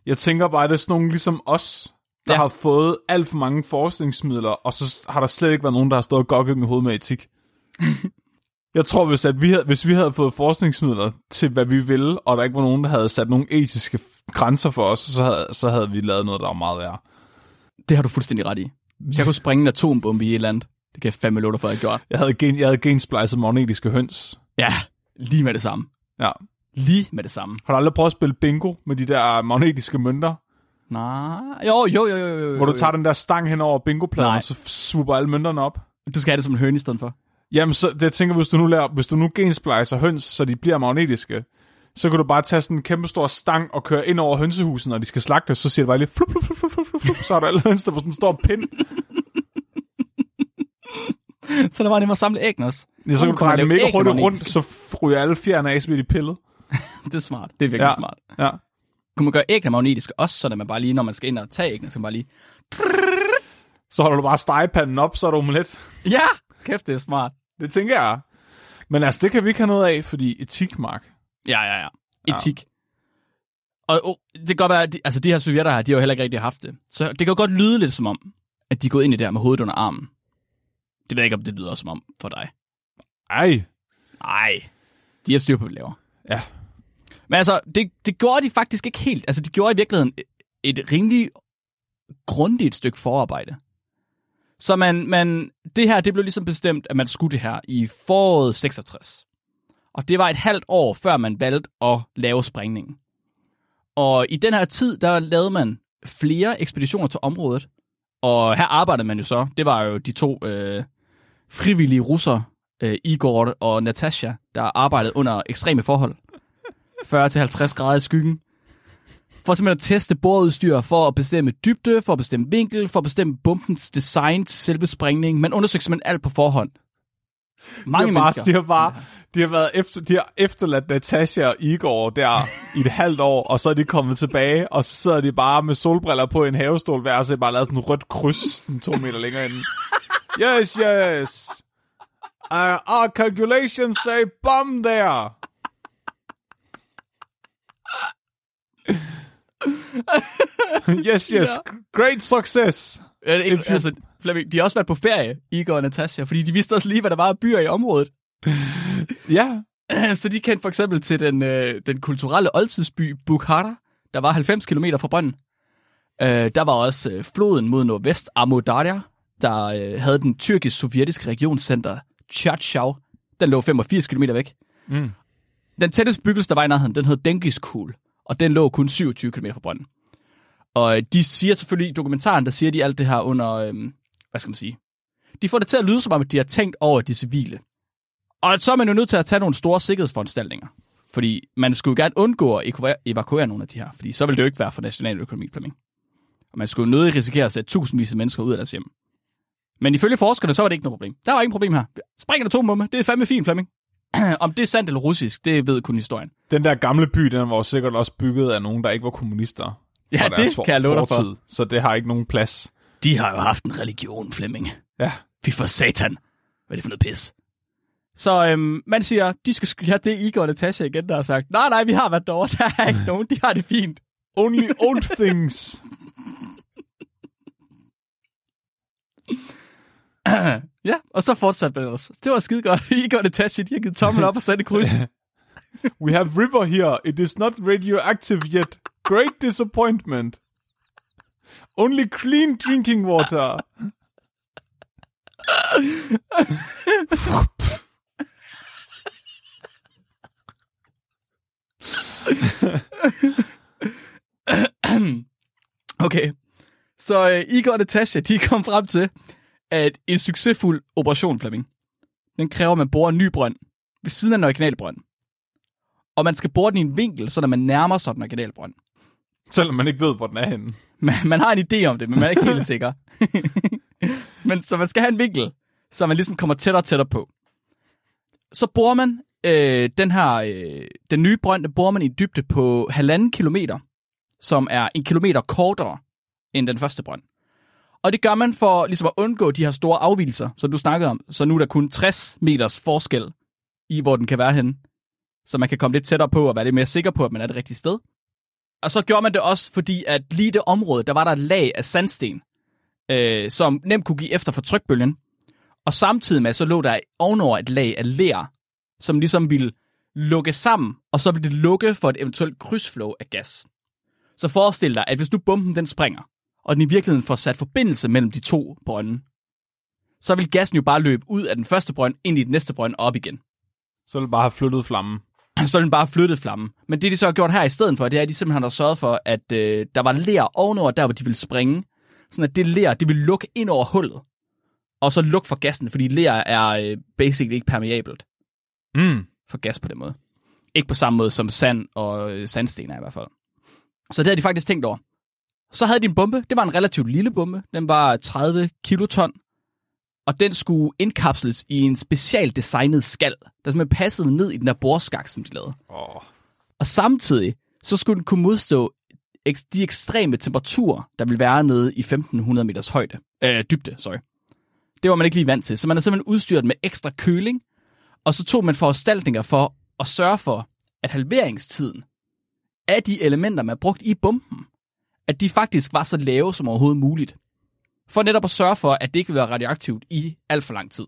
Jeg tænker bare, at det er sådan nogle ligesom os, der ja. har fået alt for mange forskningsmidler, og så har der slet ikke været nogen, der har stået og gokket med hovedet med etik. Jeg tror, hvis, at vi havde, hvis vi havde fået forskningsmidler til, hvad vi ville, og der ikke var nogen, der havde sat nogle etiske grænser for os, så havde, så havde vi lavet noget, der var meget værre. Det har du fuldstændig ret i. Jeg kunne springe en atombombe i et eller andet. Det kan jeg fandme love dig for, at jeg gjorde. Jeg havde, gen, jeg havde gensplicet magnetiske høns. Ja, lige med det samme. Ja. Lige med det samme. Har du aldrig prøvet at spille bingo med de der magnetiske mønter? Nej. Jo, jo, jo, jo. jo, jo. Hvor du tager den der stang hen over bingopladen, og så swooper alle mønterne op. Du skal have det som en høne i stedet for. Jamen, så, det, jeg tænker, hvis du nu laver, hvis du nu gensplicer høns, så de bliver magnetiske, så kan du bare tage sådan en kæmpe stor stang og køre ind over hønsehuset, når de skal slagtes, så siger det bare lige flup, flup, flup, flup, flup, så er der alle høns, der på sådan en stor pind. Så der var det med at samle æggene også. Ja, så kan du bare det mega hurtigt rundt, så ryger alle fjerne af, så bliver de pillet. Det er smart. Det er virkelig ja. smart. Ja. Kunne man gøre æggene magnetiske også, så man bare lige, når man skal ind og tage æggene, så bare lige... Så holder du bare stegepanden op, så er det omelet. Ja, kæft, det er smart. Det tænker jeg. Men altså, det kan vi ikke have noget af, fordi etik, Mark. Ja, ja, ja. Etik. Ja. Og oh, det kan godt være, at de, altså, de her sovjetter her, de har jo heller ikke rigtig haft det. Så det kan jo godt lyde lidt som om, at de er gået ind i det her med hovedet under armen. Det ved jeg ikke, om det lyder som om for dig. Ej. Ej. De har styr på, hvad de laver. Ja. Men altså, det, det gjorde de faktisk ikke helt. Altså, de gjorde i virkeligheden et, et rimelig grundigt stykke forarbejde. Så man, man, det her, det blev ligesom bestemt, at man skulle det her i foråret seksogtres. Og det var et halvt år, før man valgte at lave sprængningen. Og i den her tid, der lavede man flere ekspeditioner til området. Og her arbejdede man jo så. Det var jo de to øh, frivillige russer, øh, Igor og Natasha, der arbejdede under ekstreme forhold. fyrre til halvtreds grader i skyggen. For simpelthen at teste boreudstyr, for at bestemme dybde, for at bestemme vinkel, for at bestemme bombens design til selve sprængningen. Man undersøgte simpelthen alt på forhånd. Mange de har bare, mennesker. De har, bare, de har, været efter, de har efterladt Natasha og Igor der i et halvt år, og så er de kommet tilbage, og så sidder de bare med solbriller på en havestol hver, og så er de bare lavet sådan en rødt kryds to meter længere inden. Yes, yes. Uh, our calculations say bomb there. Yes, yes. Great success. Ja, det er ikke, altså, Flemming, de har også været på ferie, Igor og Natasha, fordi de vidste også lige, hvad der var af byer i området. Ja. Så de kendte for eksempel til den, øh, den kulturelle oldtidsby Bukhara, der var halvfems kilometer fra brønden. Øh, der var også øh, floden mod nordvest, Amodarya, der øh, havde den tyrkisk-sovjetiske regionscenter Chachau. Den lå femogfirs kilometer væk. Mm. Den tætteste byggelse, der var i nærheden, den hed Denkiskul, og den lå kun syvogtyve kilometer fra brønden. Og de siger selvfølgelig i dokumentaren, der siger de alt det her under, øhm, hvad skal man sige, de får det til at lyde som om, at de har tænkt over de civile. Og så er man jo nødt til at tage nogle store sikkerhedsforanstaltninger. Fordi man skulle gerne undgå at evakuere nogle af de her, fordi så ville det jo ikke være for nationaløkonomi, Flemming. Og man skulle jo nødig risikere at sætte tusindvis af mennesker ud af deres hjem. Men ifølge forskerne, så var det ikke noget problem. Der var ingen problem her. Sprænger atombombe, det er fandme fint, Flemming. Om det er sandt eller russisk, det ved kun historien. Den der gamle by, den var sikkert også bygget af nogen, der ikke var kommunister. Ja, det for, kan jeg love dig for. Så det har ikke nogen plads. De har jo haft en religion, Flemming. Ja. Fy for satan. Hvad er det for noget pis? Så øhm, man siger, de skal have det Igor og Natasha igen, der har sagt, nej, nej, vi har været derovre, der er ikke nogen, de har det fint. Only old things. Ja, og så fortsatte man også. Det var skide godt. Igor og Natasha, de har givet tommel op og sat et kryds. We have river here. It is not radioactive yet. Great disappointment. Only clean drinking water. Okay, så øh, Igor og Natasha, de kom frem til, at en succesfuld operation, Flemming, den kræver, at man borer en ny brønd ved siden af den originale brønd. Og man skal bore den i en vinkel, så man nærmer sig den originale brønd. Selvom man ikke ved, hvor den er henne. Man, man har en idé om det, men man er ikke helt sikker. Men, så man skal have en vinkel, så man ligesom kommer tættere og tættere på. Så borer man øh, den her, øh, den nye brønd, borer man i en dybde på halvanden kilometer, som er en kilometer kortere end den første brønd. Og det gør man for ligesom at undgå de her store afvigelser, som du snakkede om. Så nu er der kun tres meters forskel i, hvor den kan være henne. Så man kan komme lidt tættere på og være lidt mere sikker på, at man er det rigtige sted. Og så gjorde man det også, fordi at lige det område, der var der et lag af sandsten, øh, som nemt kunne give efter for trykbølgen. Og samtidig med, så lå der ovenover et lag af ler, som ligesom ville lukke sammen, og så ville det lukke for et eventuelt krydsflow af gas. Så forestil dig, at hvis nu bomben den springer, og den i virkeligheden får sat forbindelse mellem de to brønde, så vil gassen jo bare løbe ud af den første brønd, ind i den næste brønd og op igen. Så vil den bare have flyttet flammen. Så den bare flyttet flammen. Men det, de så har gjort her i stedet for, det er, at de simpelthen har sørget for, at øh, der var ler ovenover, der hvor de ville springe. Sådan at det ler, det ville lukke ind over hullet. og så luk for gassen, fordi ler er basically ikke permeabelt mm. for gas på den måde. Ikke på samme måde som sand og sandsten er i hvert fald. Så det havde de faktisk tænkt over. Så havde de en bombe. Det var en relativt lille bombe. Den var tredive kiloton. Og den skulle indkapsles i en specielt designet skal, der simpelthen passede ned i den der boreskak, som de lavede. Oh. Og samtidig, så skulle den kunne modstå de ekstreme temperaturer, der ville være nede i femten hundrede meters højde. Øh, dybde, sorry. Det var man ikke lige vant til. Så man er simpelthen udstyret med ekstra køling, og så tog man foranstaltninger for at sørge for, at halveringstiden af de elementer, man brugte i bomben, at de faktisk var så lave som overhovedet muligt. For netop at sørge for, at det ikke ville være radioaktivt i alt for lang tid.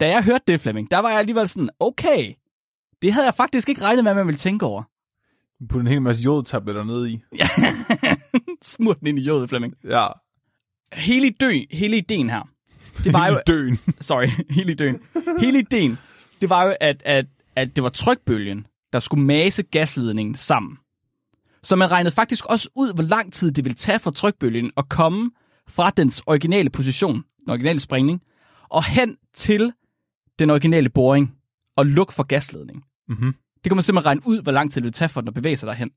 Da jeg hørte det, Flemming, der var jeg alligevel sådan, okay, det havde jeg faktisk ikke regnet med, at man ville tænke over. Du puttede en hel masse jodtabletter ned i. Smurt den ind i jodet, Flemming. Ja. Hele, dø, hele ideen her. Det var hele jo, døen. Sorry, hele døen. Hele ideen, det var jo, at, at, at det var trykbølgen, der skulle mase gasledningen sammen. Så man regnede faktisk også ud, hvor lang tid det ville tage for trykbølgen at komme fra dens originale position, den originale sprængning, og hen til den originale boring og luk for gasledning. Mm-hmm. Det kunne man simpelthen regne ud, hvor lang tid det ville tage for den at bevæge sig derhen.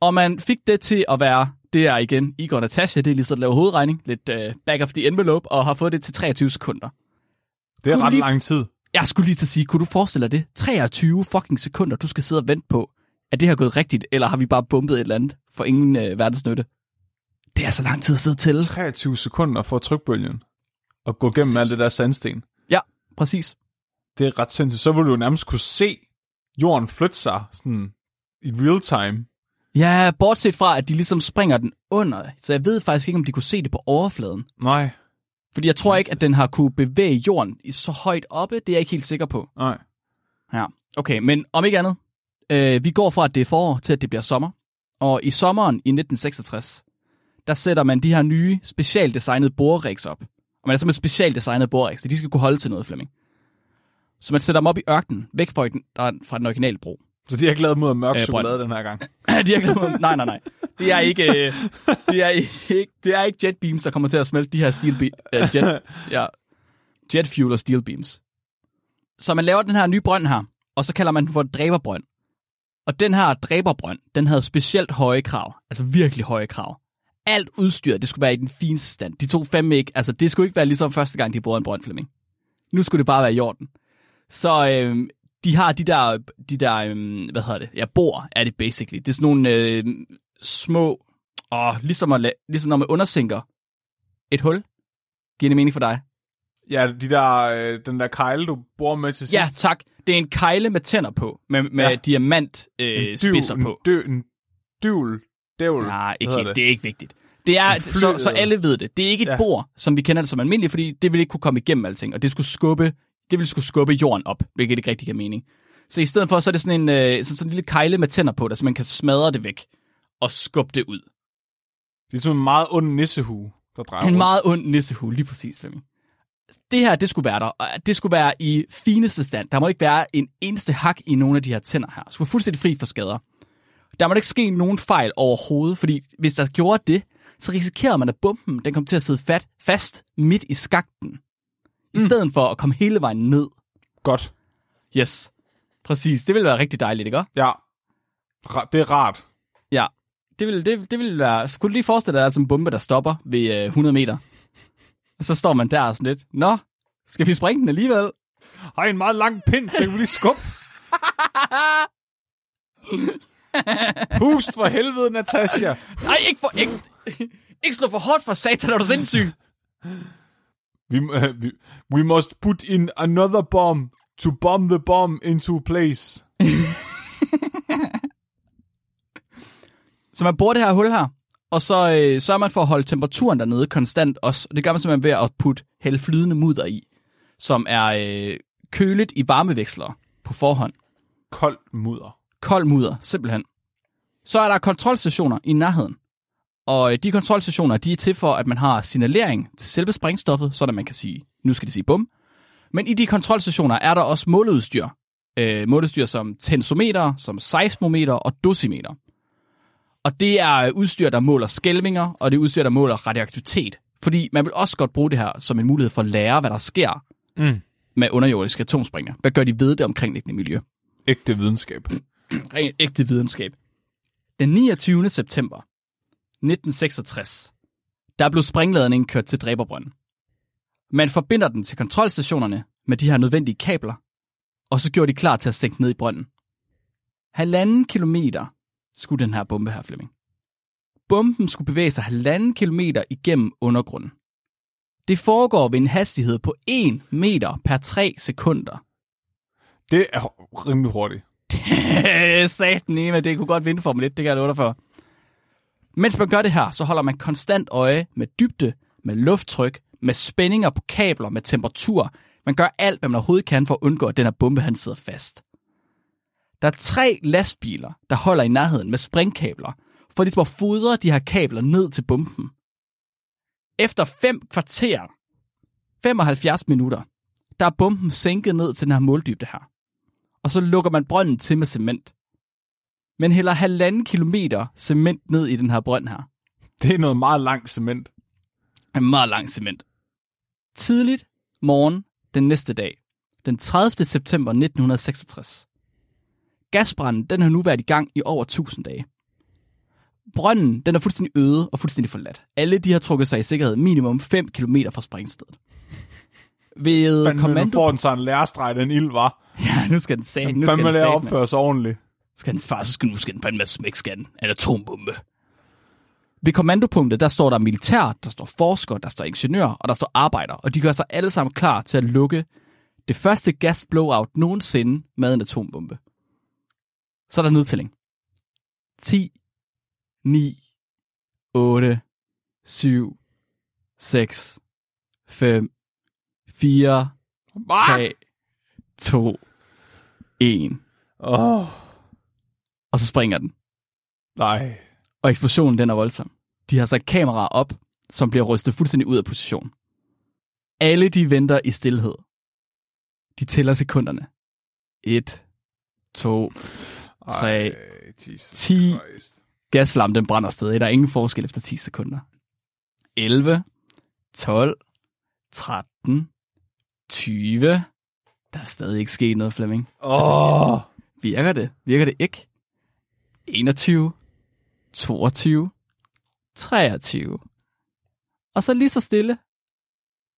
Og man fik det til at være, det er igen Igor Natasha, det er lige så at lave hovedregning, lidt uh, back of the envelope, og har fået det til treogtyve sekunder. Det er kunne ret lige... lang tid. Jeg skulle lige til at sige, kunne du forestille dig det? treogtyve fucking sekunder, du skal sidde og vente på, at det har gået rigtigt, eller har vi bare bumpet et eller andet for ingen uh, verdensnytte? Det er så lang tid at sidde til. treogtyve sekunder for trykbølgen og gå gennem alt det der sandsten. Ja, præcis. Det er ret sindssygt. Så ville du nærmest kunne se jorden flytte sig sådan i real time. Ja, bortset fra, at de ligesom springer den under. Så jeg ved faktisk ikke, om de kunne se det på overfladen. Nej. Fordi jeg tror ikke, at den har kunne bevæge jorden i så højt oppe. Det er jeg ikke helt sikker på. Nej. Ja, okay. Men om ikke andet. Øh, vi går fra, at det er forår, til at det bliver sommer. Og i sommeren i nitten seksogtres... der sætter man de her nye, specielt designede borerigs op. Og man er simpelthen specielt designede borerigs, de skal kunne holde til noget, Flemming. Så man sætter dem op i ørkenen, væk fra den, fra den originale bro. Så de har ikke lavet mod mørk øh, chokolade den her gang? de har ikke lavet, nej, nej, nej. Det er ikke, øh, det er ikke, det er ikke jetbeams, der kommer til at smelte de her steel øh, jet, ja, jetfuel og steelbeams. Så man laver den her nye brønd her, og så kalder man den for et dræberbrønd. Og den her dræberbrønd, den havde specielt høje krav, altså virkelig høje krav. Alt udstyr, det skulle være i den fineste stand. De tog fandme ikke, altså det skulle ikke være ligesom første gang, de brugte en brønd, Flemming. Nu skulle det bare være i orden. Så øhm, de har de der, de der øhm, hvad hedder det, ja, bor er det basically. Det er sådan nogle øhm, små, åh, ligesom, at, ligesom når man undersænker et hul. Giver det mening for dig? Ja, de der, øh, den der kejle, du borer med til sidst. Ja, tak. Det er en kejle med tænder på, med, med ja. diamantspidser øh, på. En dø, en dyvel. Dævl, nej, ikke helt, det. det er ikke vigtigt. Det er, så, så alle ved det. Det er ikke et ja. bord, som vi kender det som almindeligt, fordi det ville ikke kunne komme igennem alting, og det skulle skubbe, det ville skulle skubbe jorden op, hvilket ikke rigtig giver mening. Så i stedet for, så er det sådan en, øh, sådan, sådan en lille kejle med tænder på, der så man kan smadre det væk og skubbe det ud. Det er sådan en meget ond nissehue, der drejer. En meget ond nissehue, lige præcis, Flemming. Det her, det skulle være der, og det skulle være i fineste stand. Der må ikke være en eneste hak i nogle af de her tænder her. Det skulle være fuldstændig fri for skader. Der må ikke ske nogen fejl overhovedet, fordi hvis der gjorde det, så risikerede man, at bomben den kom til at sidde fat, fast midt i skakten, mm. i stedet for at komme hele vejen ned. Godt. Yes, præcis. Det ville være rigtig dejligt, ikke? Ja, det er rart. Ja, det ville, det, det ville være... Skulle du lige forestille dig, at der er sådan en bombe, der stopper ved øh, hundrede meter? Og så står man der og sådan lidt, nå, skal vi springe den alligevel? Har en meget lang pind, så kan vi lige skubbe. Pust for helvede, Natasha. Nej, ikke for ikke, ikke slå for hårdt for satan, er du sindssyg. We, uh, we, we must put in another bomb to bomb the bomb into place. Så man bruger det her hul her, og så øh, sørger man for at holde temperaturen dernede konstant også. Det gør man simpelthen ved at putte halvflydende mudder i, som er øh, kølet i varmeveksler på forhånd. Kold mudder. Kold mudder, simpelthen. Så er der kontrolstationer i nærheden. Og de kontrolstationer, de er til for, at man har signalering til selve sprængstoffet, så man kan sige, nu skal det sige bum. Men i de kontrolstationer er der også måleudstyr. Øh, måleudstyr som tensometer, som seismometer og dosimeter. Og det er udstyr, der måler skælvinger, og det er udstyr, der måler radioaktivitet. Fordi man vil også godt bruge det her som en mulighed for at lære, hvad der sker mm. med underjordiske atomsprængninger. Hvad gør de ved det omkringliggende miljø? Ægte videnskab. Rent ægte videnskab. Den niogtyvende september nitten seksogtres, der blev sprængladningen kørt til dræberbrønden. Man forbinder den til kontrolstationerne med de her nødvendige kabler, og så gjorde de klar til at sænke ned i brønden. Halvanden kilometer skulle den her bombe her, Flemming. Bomben skulle bevæge sig halvanden kilometer igennem undergrunden. Det foregår ved en hastighed på en meter per tre sekunder. Det er rimelig hurtigt. Satneme, det kunne godt vinde for mig lidt, det kan jeg love dig for. Mens man gør det her, så holder man konstant øje med dybde, med lufttryk, med spændinger på kabler, med temperatur. Man gør alt, hvad man overhovedet kan for at undgå, at den her bombe han sidder fast. Der er tre lastbiler, der holder i nærheden med sprængkabler, for de at fodre de her kabler ned til bomben. Efter fem kvarter, femoghalvfjerds minutter, der er bomben sænket ned til den her måldybde her. Og så lukker man brønden til med cement. Men hælder halvanden kilometer cement ned i den her brønd her. Det er noget meget langt cement. En meget lang cement. Tidligt morgen den næste dag, den tredivte september nitten seksogtres. Gasbranden, den har nu været i gang i over tusind dage. Brønden, den er fuldstændig øde og fuldstændig forladt. Alle de har trukket sig i sikkerhed minimum fem kilometer fra sprængstedet. Ved men, kommando... Men får den så en lærestreg, den ild var. Ja, nu skal den sige. Nu skal den lære opføre sig ordentligt. Skal den far, så skal nu skal den på en masse smæk, skal den. En atombombe. Ved kommandopunktet, der står der militær, der står forsker, der står ingeniør, og der står arbejder. Og de gør sig alle sammen klar til at lukke det første gasblowout nogensinde med en atombombe. Så er der nedtælling. ti, ni, otte, syv, seks, fem, fire, tre, to, en. Oh. Og så springer den. Nej. Og eksplosionen, den er voldsom. De har sat kameraer op, som bliver rystet fuldstændig ud af position. Alle de venter i stilhed. De tæller sekunderne. Et, to, tre, ti. Gasflammen, den brænder stadig. Der er ingen forskel efter ti sekunder. elleve, tolv, tretten, tyve. Der er stadig ikke sket noget, Flemming. Oh. Altså, virker det? Virker det ikke? enogtyve, toogtyve, treogtyve. Og så lige så stille,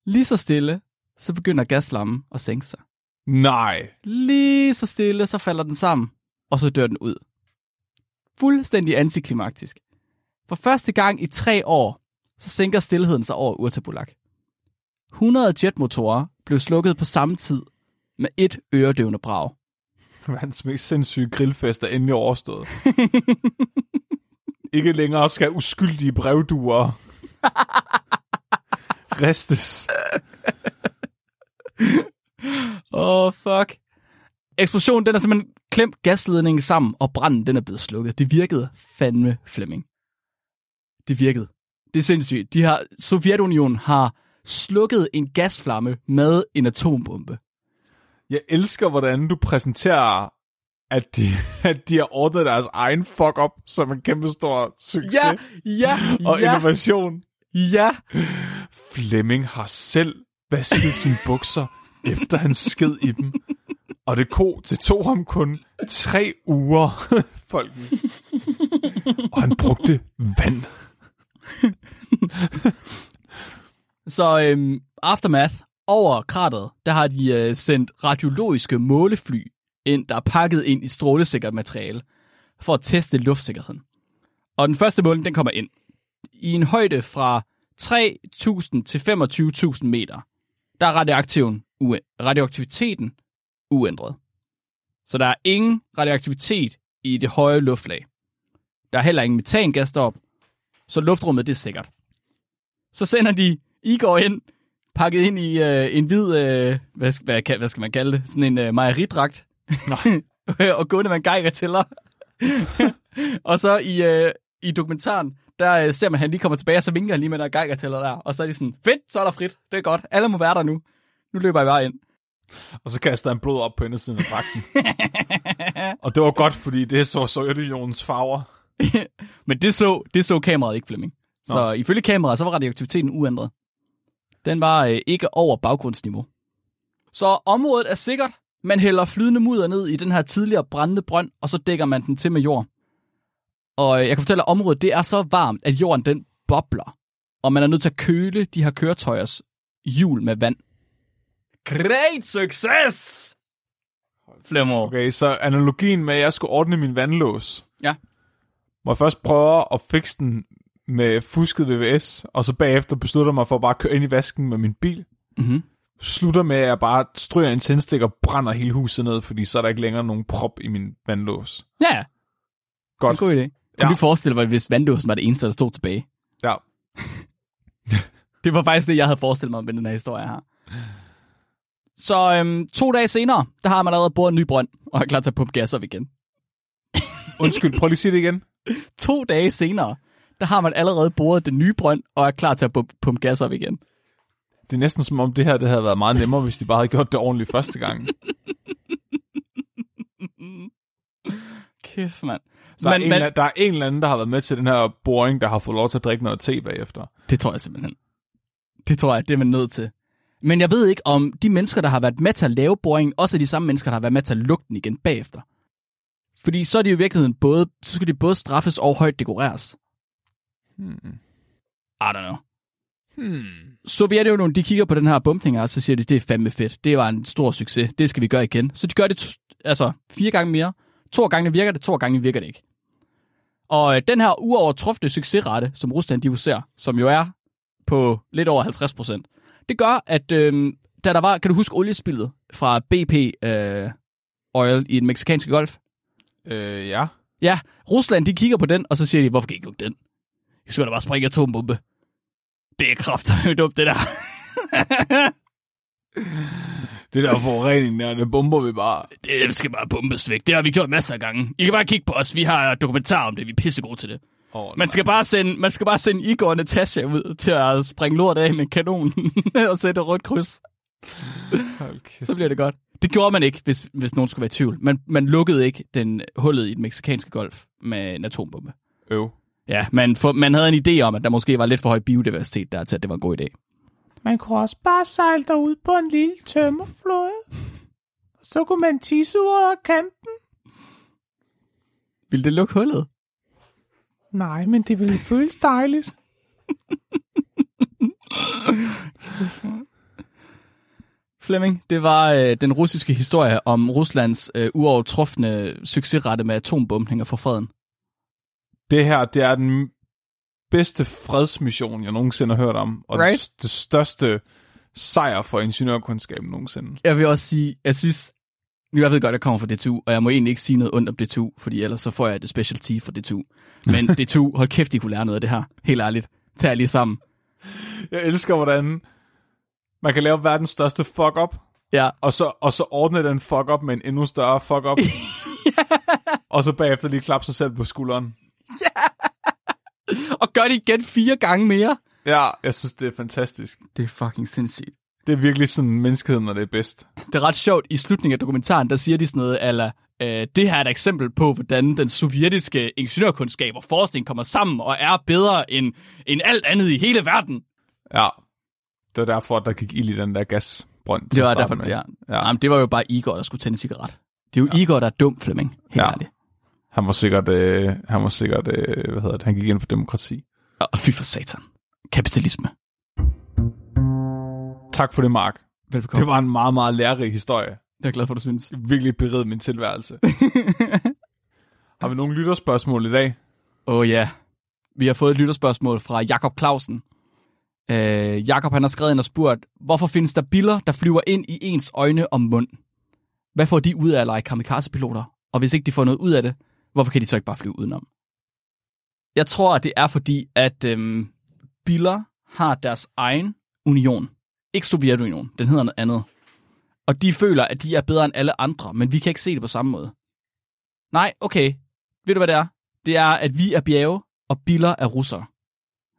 lige så stille, så begynder gasflammen at sænke sig. Nej. Lige så stille, så falder den sammen, og så dør den ud. Fuldstændig antiklimaktisk. For første gang i tre år, så sænker stillheden sig over Urtabulak. hundrede jetmotorer blev slukket på samme tid med et øredøvende brag. Det var hans mest sindssyge grillfest, der endelig overstået. Ikke længere skal uskyldige brevduer restes. Åh, oh, fuck. Eksplosionen, den er simpelthen klemt gasledningen sammen, og branden, den er blevet slukket. Det virkede fandme, Flemming. Det virkede. Det er sindssygt. De har, Sovjetunionen har slukket en gasflamme med en atombombe. Jeg elsker, hvordan du præsenterer, at de, at de har ordnet deres egen fuck-up som en kæmpe stor succes ja, ja, og ja. Innovation. Ja. Flemming har selv vasket sine bukser, efter han sked i dem. Og det, ko, det tog ham kun tre uger, folkens. Og han brugte vand. Så øhm, aftermath over krateret, der har de øh, sendt radiologiske målefly ind, der er pakket ind i strålesikkert materiale, for at teste luftsikkerheden. Og den første måling, den kommer ind. I en højde fra tre tusind til femogtyve tusind meter, der er radioaktiven, radioaktiviteten uændret. Så der er ingen radioaktivitet i det høje luftlag. Der er heller ingen metangas derop, så luftrummet det er sikkert. Så sender de Igor ind, pakket ind i øh, en hvid, øh, hvad, hvad, hvad skal man kalde det, sådan en øh, mejeridragt, og gående med en geigertæller. Og så i, øh, i dokumentaren, der øh, ser man, han lige kommer tilbage, og så vinker han lige med der geigertæller der. Og så er de sådan, fedt, så er der frit. Det er godt. Alle må være der nu. Nu løber jeg bare ind. Og så kaster han blod op på indersiden af dragten. Og det var godt, fordi det så Sovjetunionens farver. Men det så, det så kameraet ikke, Flemming. Nå. Så ifølge kameraet, så var radioaktiviteten uændret. Den var øh, ikke over baggrundsniveau. Så området er sikkert. Man hælder flydende mudder ned i den her tidligere brændende brønd, og så dækker man den til med jord. Og øh, jeg kan fortælle, at området det er så varmt, at jorden den bobler. Og man er nødt til at køle de her køretøjers hjul med vand. Great success! Flemmer. Okay, så analogien med, at jeg skulle ordne min vandlås. Ja. Må jeg først prøve at fikse den med fusket V V S, og så bagefter beslutter mig for at bare køre ind i vasken med min bil. Mhm. Slutter med, at jeg bare stryger en tændstik og brænder hele huset ned, fordi så er der ikke længere nogen prop i min vandlås. Ja. Godt. En god idé. Kan ja. du forestille dig, hvis vandlåsen var det eneste, der stod tilbage? Ja. Det var faktisk det, jeg havde forestillet mig om den her historie her. Så øhm, to dage senere, der har man allerede boret en ny brønd, og er klar til at pumpe gas op igen. Undskyld, prøv lige at sige det igen. To dage senere, der har man allerede boret den nye brønd, og er klar til at pumpe, pumpe gas op igen. Det er næsten som om det her det havde været meget nemmere, hvis de bare havde gjort det ordentligt første gang. Kæft, mand. Der, man, man... der er en eller anden, der har været med til den her boring, der har fået lov til at drikke noget te bagefter. Det tror jeg simpelthen. Det tror jeg, det er man nødt til. Men jeg ved ikke, om de mennesker, der har været med til at lave boringen, også er de samme mennesker, der har været med til at lukke den igen bagefter. Fordi så er de jo i virkeligheden både, så skal de både straffes og højt dekoreres. Hmm. I don't know. Hmm. Sovjetunionen, de kigger på den her bombning, og så siger de, det er fandme fedt. Det var en stor succes. Det skal vi gøre igen. Så de gør det t- altså fire gange mere. To gange virker det, to gange virker det ikke. Og øh, den her uovertrufne succesrate, som Rusland de user, som jo er på lidt over halvtreds procent, det gør, at øh, da der var, kan du huske oliespildet fra B P øh, Oil i den mexikanske golf? Øh, ja. Ja, Rusland de kigger på den, og så siger de, hvorfor kan I ikke lukke den? Jeg skulle da bare springe atombombe. Det er kraftedeme dumt, det der. Det der forurening der, det bomber vi bare. Det skal bare bombes væk. Det har vi gjort masser af gange. I kan bare kigge på os. Vi har dokumentar om det. Vi er pissegode til det. Oh, man, skal bare sende, man skal bare sende Igor og Natasha ud til at springe lort af med kanonen og sætte rødt kryds. Okay. Så bliver det godt. Det gjorde man ikke, hvis, hvis nogen skulle være i tvivl. Man, man lukkede ikke den hullet i den mexikanske golf med en atombombe. Øv. Ja, man, for, man havde en idé om, at der måske var lidt for høj biodiversitet der, til at det var en god idé. Man kunne også bare sejle derud på en lille tømmerflåde. Så kunne man tisse ud over kanten. Vil det lukke hullet? Nej, men det ville føles dejligt. Flemming, det var øh, den russiske historie om Ruslands øh, uovertrufne succesrate med atombombninger for freden. Det her, det er den bedste fredsmission, jeg nogensinde har hørt om, og right? det, det største sejr for ingeniørkundskaben nogensinde. Jeg vil også sige, jeg synes, nu jeg ved godt, at jeg kommer fra D T U, og jeg må egentlig ikke sige noget ondt om D T U, fordi ellers så får jeg det specialty for D T U. Men D T U, hold kæft, I kunne lære noget af det her. Helt ærligt. Tag lige sammen. Jeg elsker, hvordan man kan lave verdens største fuck-up, ja. og, så, og så ordne den fuck-up med en endnu større fuck-up, ja. og så bagefter lige klappe sig selv på skulderen. Ja. Og gør det igen fire gange mere. Ja, jeg synes, det er fantastisk. Det er fucking sindssygt. Det er virkelig sådan menneskeheden, når det er bedst. Det er ret sjovt. I slutningen af dokumentaren, der siger de sådan noget, ala, øh, det her er et eksempel på, hvordan den sovjetiske ingeniørkundskab og forskning kommer sammen og er bedre end, end alt andet i hele verden. Ja, det var derfor, der gik ild i den der gasbrønd. Det var derfor, med. ja. ja. Jamen, det var jo bare Igor, der skulle tænde en cigaret. Det er jo ja. Igor, der er dum, Flemming. Helt ja. ærligt. Han var sikkert, øh, han var sikkert øh, hvad hedder det, han gik ind for demokrati. Og fy for satan. Kapitalisme. Tak for det, Mark. Velbekomme. Det var en meget, meget lærerig historie. Det er jeg glad for, du synes. Jeg virkelig beriget min tilværelse. Har vi nogle lytterspørgsmål i dag? Åh oh, ja. Yeah. Vi har fået et lytterspørgsmål fra Jakob Clausen. Øh, Jakob han har skrevet ind og spurgt, hvorfor findes der biller, der flyver ind i ens øjne og mund? Hvad får de ud af at lege kamikazepiloter? Og hvis ikke de får noget ud af det, hvorfor kan de så ikke bare flyve udenom? Jeg tror, at det er fordi, at øhm, biller har deres egen union. Ikke Sovjetunion, den hedder noget andet. Og de føler, at de er bedre end alle andre, men vi kan ikke se det på samme måde. Nej, okay. Ved du, hvad det er? Det er, at vi er bjerge, og biller er russere.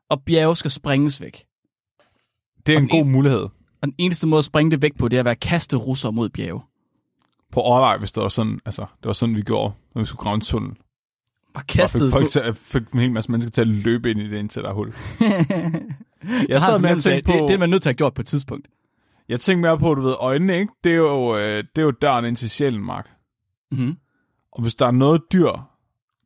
Og bjerge skal springes væk. Det er en, en god mulighed. Og den eneste måde at springe det væk på, det er at være kaste russere mod bjerge. På overvej, hvis det var sådan, altså, det var sådan, vi gjorde, når vi skulle grave en tunnel. og kastede... Og fik, til, fik en hel masse mennesker til at løbe ind i det, indtil der er hul. Jeg sad med at tænke på... Det, det er man nødt til at have gjort på et tidspunkt. Jeg tænkte mere på, at du ved, øjnene, ikke? Det er jo, øh, det er jo døren ind til sjælen, Mark. Mm-hmm. Og hvis der er noget dyr,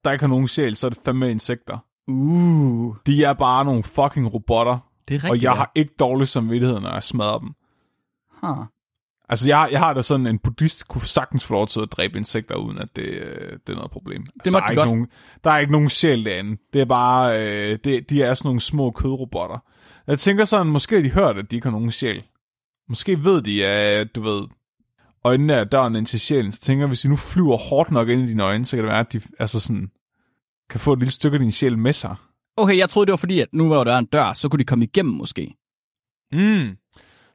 der ikke har nogen sjæl, så er det fandme insekter. Uh. De er bare nogle fucking robotter. Det er rigtigt, og jeg har ikke dårlig samvittighed, når jeg smadrer dem. Huh. Altså, jeg, jeg har da sådan, en buddhist kunne sagtens få lov til at dræbe insekter, uden at det, det er noget problem. Det der, er ikke nogen, der er ikke nogen sjæl derinde. Det er bare, øh, det, de er sådan nogle små kødrobotter. Jeg tænker sådan, måske de hørte, at de ikke har nogen sjæl. Måske ved de, at du ved, øjnene er døren ind til sjælen. Så tænker jeg, hvis de nu flyver hårdt nok ind i dine øjne, så kan det være, at de altså sådan, kan få et lille stykke af din sjæl med sig. Okay, jeg troede, det var fordi, at nu var der en dør, så kunne de komme igennem måske. Mm.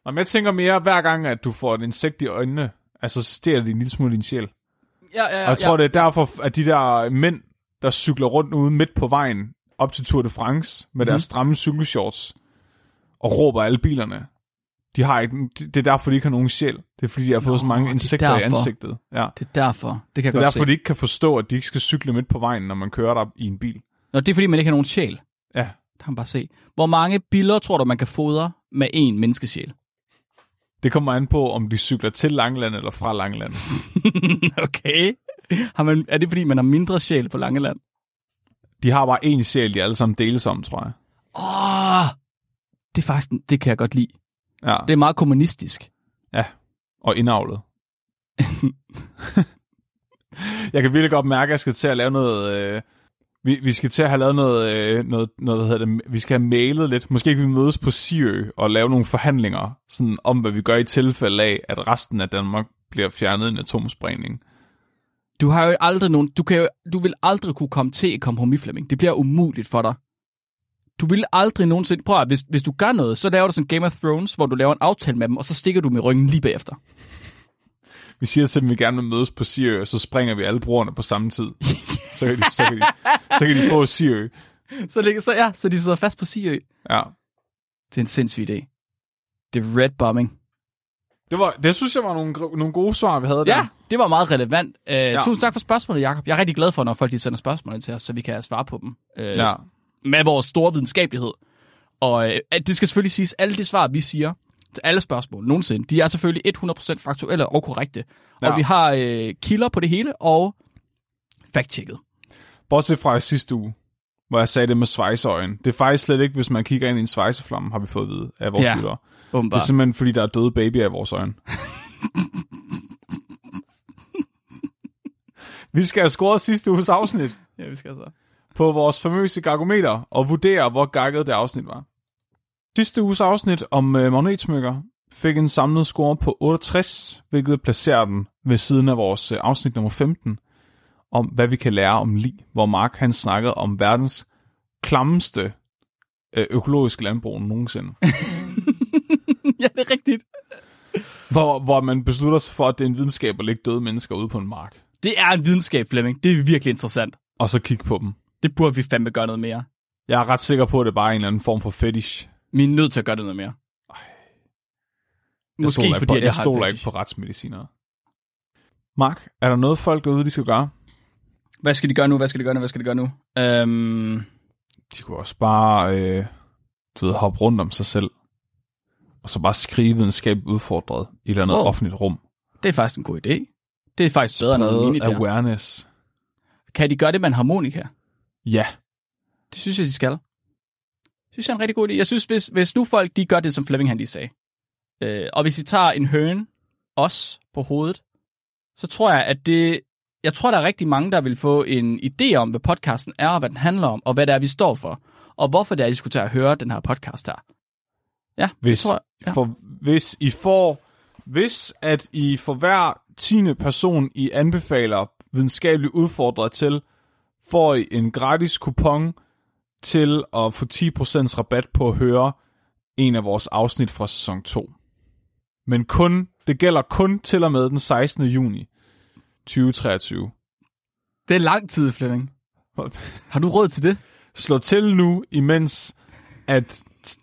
Nå, men jeg tænker mere, hver gang, at du får et insekt i øjnene, altså så stiger det en lille smule din sjæl. Ja, ja, ja. Og jeg tror, ja. Det er derfor, at de der mænd, der cykler rundt ude midt på vejen op til Tour de France med mm. deres stramme cykelshorts og råber alle bilerne. De har ikke, det er derfor, de ikke har nogen sjæl. Det er fordi, de har fået Nå, så mange insekter i ansigtet. Ja. Det er derfor. Det, kan det er derfor, se. De ikke kan forstå, at de ikke skal cykle midt på vejen, når man kører der i en bil. Nå, det er fordi, man ikke har nogen sjæl. Ja. Der kan man bare se. Hvor mange biller tror du, man kan fodre med én menneskesjæl? Det kommer an på, om de cykler til Langeland eller fra Langeland. Okay. Har man, er det fordi, man har mindre sjæl på Langeland? De har bare én sjæl, de alle sammen deles om, tror jeg. Åh! Oh, det er faktisk, det kan jeg godt lide. Ja. Det er meget kommunistisk. Ja, og indavlet. Jeg kan virkelig godt mærke, at jeg skal til at lave noget... Øh, vi, vi skal til at have lavet noget... Øh, noget, noget hvad hedder det, vi skal have mailet lidt. Måske kan vi mødes på Siø og lave nogle forhandlinger sådan om, hvad vi gør i tilfælde af, at resten af Danmark bliver fjernet i en atomsprængning. Du har jo aldrig nogen... Du, kan jo, du vil aldrig kunne komme til et kompromis, Flemming. Det bliver umuligt for dig. Du vil aldrig nogensinde... Prøv at, hvis, hvis du gør noget, så laver du sådan Game of Thrones, hvor du laver en aftale med dem, og så stikker du med ryggen lige bagefter. Vi siger til dem, vi gerne vil mødes på Sirius, og så springer vi alle broerne på samme tid. Så kan de, så kan de, så kan de få Sirius. Så, så, ja, så de sidder fast på Sirius. Ja. Det er en sindssyg idé. Det er red bombing. Det, var, det synes jeg var nogle, nogle gode svar, vi havde der. Ja, det var meget relevant. Uh, ja. Tusind tak for spørgsmålet, Jakob. Jeg er rigtig glad for, når folk de sender spørgsmål til os, så vi kan svare på dem. Uh, ja. Med vores store videnskabelighed. Og øh, det skal selvfølgelig siges, alle de svar, vi siger til alle spørgsmål nogensinde, de er selvfølgelig hundrede procent faktuelle og korrekte. Ja. Og vi har øh, kilder på det hele og fact-checket. Bortset fra sidste uge, hvor jeg sagde det med svejseøjen. Det er faktisk slet ikke, hvis man kigger ind i en svejseflamme, har vi fået at vide af vores ja, lyttere. Det er simpelthen, fordi der er døde babyer i vores øjne. Vi skal have scoret sidste uges afsnit. Ja, vi skal så. På vores famøse gargometer og vurdere, hvor gakket det afsnit var. Sidste uges afsnit om øh, magnetsmykker fik en samlet score på otteogtres, hvilket placerer den ved siden af vores øh, afsnit nummer femten, om hvad vi kan lære om lig, hvor Mark han snakkede om verdens klammeste øh, økologiske landbrug nogensinde. Ja, det er rigtigt. Hvor, hvor man beslutter sig for, at det er en videnskab at lægge døde mennesker ude på en mark. Det er en videnskab, Flemming. Det er virkelig interessant. Og så kigge på dem. Det burde vi fandme gøre noget mere. Jeg er ret sikker på, at det bare er en eller anden form for fetish. Vi er nødt til at gøre det noget mere. Ej. Måske jeg fordi, på, jeg, jeg stoler ikke på retsmedicinere. Mark, er der noget folk derude, de skal gøre? Hvad skal de gøre nu? Hvad skal de gøre nu? Hvad skal de gøre nu? Øhm... De kunne også bare øh, du ved, hoppe rundt om sig selv. Og så bare skrive videnskabeligt udfordret i et eller andet oh, offentligt rum. Det er faktisk en god idé. Det er faktisk bedre end noget mine awareness. Kan de gøre det med en harmonika? Ja. Det synes jeg, de skal. Det synes jeg er en rigtig god idé. Jeg synes, hvis, hvis nu folk de gør det, som Flemming han lige sagde, øh, og hvis de tager en høne, os, på hovedet, så tror jeg, at det... Jeg tror, der er rigtig mange, der vil få en idé om, hvad podcasten er, og hvad den handler om, og hvad det er, vi står for, og hvorfor det er, de skulle tage at høre den her podcast her. Ja, hvis, tror jeg, ja. For, hvis I får... Hvis at I for hver tiende person, I anbefaler videnskabeligt udfordret til, får I en gratis kupon til at få ti procent rabat på at høre en af vores afsnit fra sæson to. Men kun, det gælder kun til og med den sekstende juni tyve treogtyve. Det er lang tid, Flemming. Har du råd til det? Slå til nu, imens at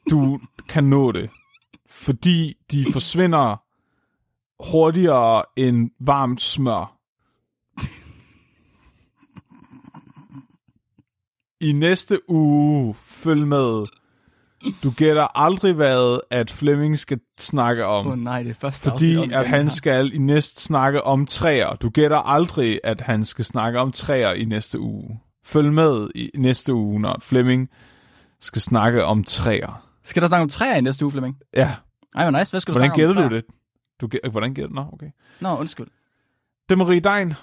du kan nå det. Fordi de forsvinder hurtigere end varmt smør. i næste uge, følg med. Du gætter aldrig, hvad at Flemming skal snakke om. Oh, nej, det er første afsnit. Fordi at han skal i næste snakke om træer. Du gætter aldrig, at han skal snakke om træer i næste uge. Følg med i næste uge, når Flemming skal snakke om træer. Skal der snakke om træer i næste uge, Flemming? Ja. Ej, nice. Hvad skal du hvordan snakke om træer? Hvordan gætter du det? Du, hvordan gætter du det? Nå, okay. Nå, undskyld. Det er Marie Dein,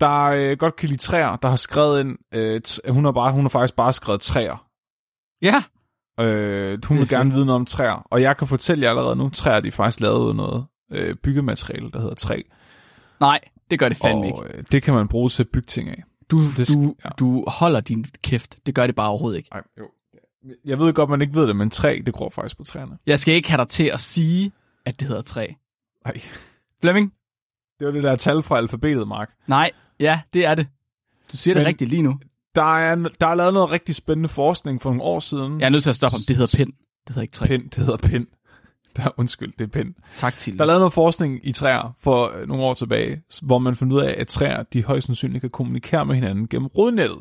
der øh, godt kan lide træer, der har skrevet ind, øh, t- hun, har bare, hun har faktisk bare skrevet træer. Ja. Øh, hun vil gerne vide noget om træer, og jeg kan fortælle jer allerede nu, træer de faktisk lavet noget øh, byggemateriale, der hedder træ. Nej, det gør det fandme og, ikke. Øh, det kan man bruge til at bygge ting af. Du, det, du, ja. du holder din kæft, det gør det bare overhovedet ikke. Ej, jo. Jeg ved godt, man ikke ved det, men træ, det gror faktisk på træerne. Jeg skal ikke have dig til at sige, at det hedder træ. Nej. Flemming? Det var det der tal fra alfabetet, Mark. Nej, ja, det er det. Du siger men det rigtigt lige nu. Der er, der er lavet noget rigtig spændende forskning for nogle år siden. Jeg er nødt til at stoppe om. Det hedder pind. Det hedder ikke træ. Pind, det hedder pind. Der, undskyld, det er pind. Tak til. Der er lavet noget forskning i træer for nogle år tilbage, hvor man fandt ud af, at træer de højst sandsynligt kan kommunikere med hinanden gennem rodnettet.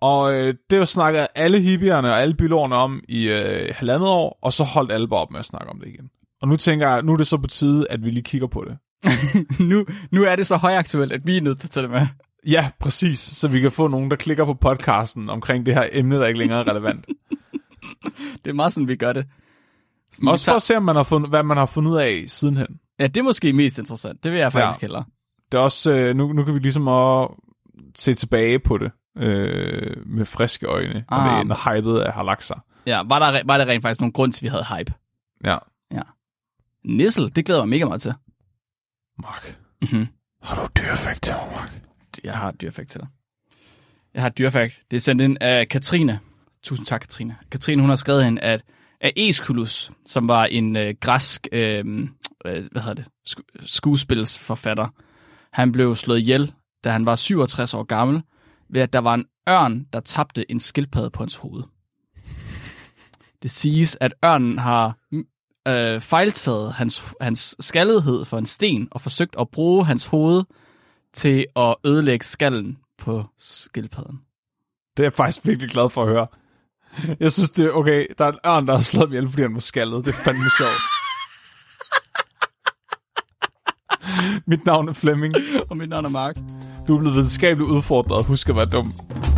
Og øh, det snakkede alle hippierne og alle biologerne om i øh, halvandet år, og så holdt alle bare op med at snakke om det igen. Og nu tænker jeg, nu er det så på tide, at vi lige kigger på det. nu, nu er det så højaktuelt, at vi er nødt til at tage det med. Ja, præcis. Så vi kan få nogen, der klikker på podcasten omkring det her emne, der ikke længere er relevant. Det er meget sådan, vi gør det. Sådan, også tager... for at se, om man har fundet, hvad man har fundet ud af sidenhen. Ja, det er måske mest interessant. Det vil jeg faktisk ja. hellere. Det er også, nu, nu kan vi ligesom også se tilbage på det øh, med friske øjne, ah. når hypet har lagt sig. Ja, var der, var der rent faktisk nogle grund til, vi havde hype? Ja. ja. Nissel, det glæder mig mega meget til. Mark, mm-hmm. har du et dyrefakt til mig, Mark? Jeg har et dyrefakt til dig. Jeg har et dyrefakt. Det er sendt ind af Katrine. Tusind tak, Katrine. Katrine, hun har skrevet ind, at Aesculus, som var en øh, græsk øh, hvad hedder det, Sk- skuespilsforfatter, han blev slået ihjel, da han var syvogtres år gammel, ved at der var en ørn, der tabte en skildpadde på hans hoved. Det siges, at ørnen har... Øh, fejltaget hans, hans skaldhed for en sten og forsøgt at bruge hans hoved til at ødelægge skallen på skildpadden. Det er jeg faktisk virkelig glad for at høre. Jeg synes, det er okay. Der er en ørn, der har slået mig ihjel, fordi han var skaldet. Det er fandme sjovt. Mit navn er Flemming. Og mit navn er Mark. Du er blevet videnskabeligt udfordret. Husk at være dum.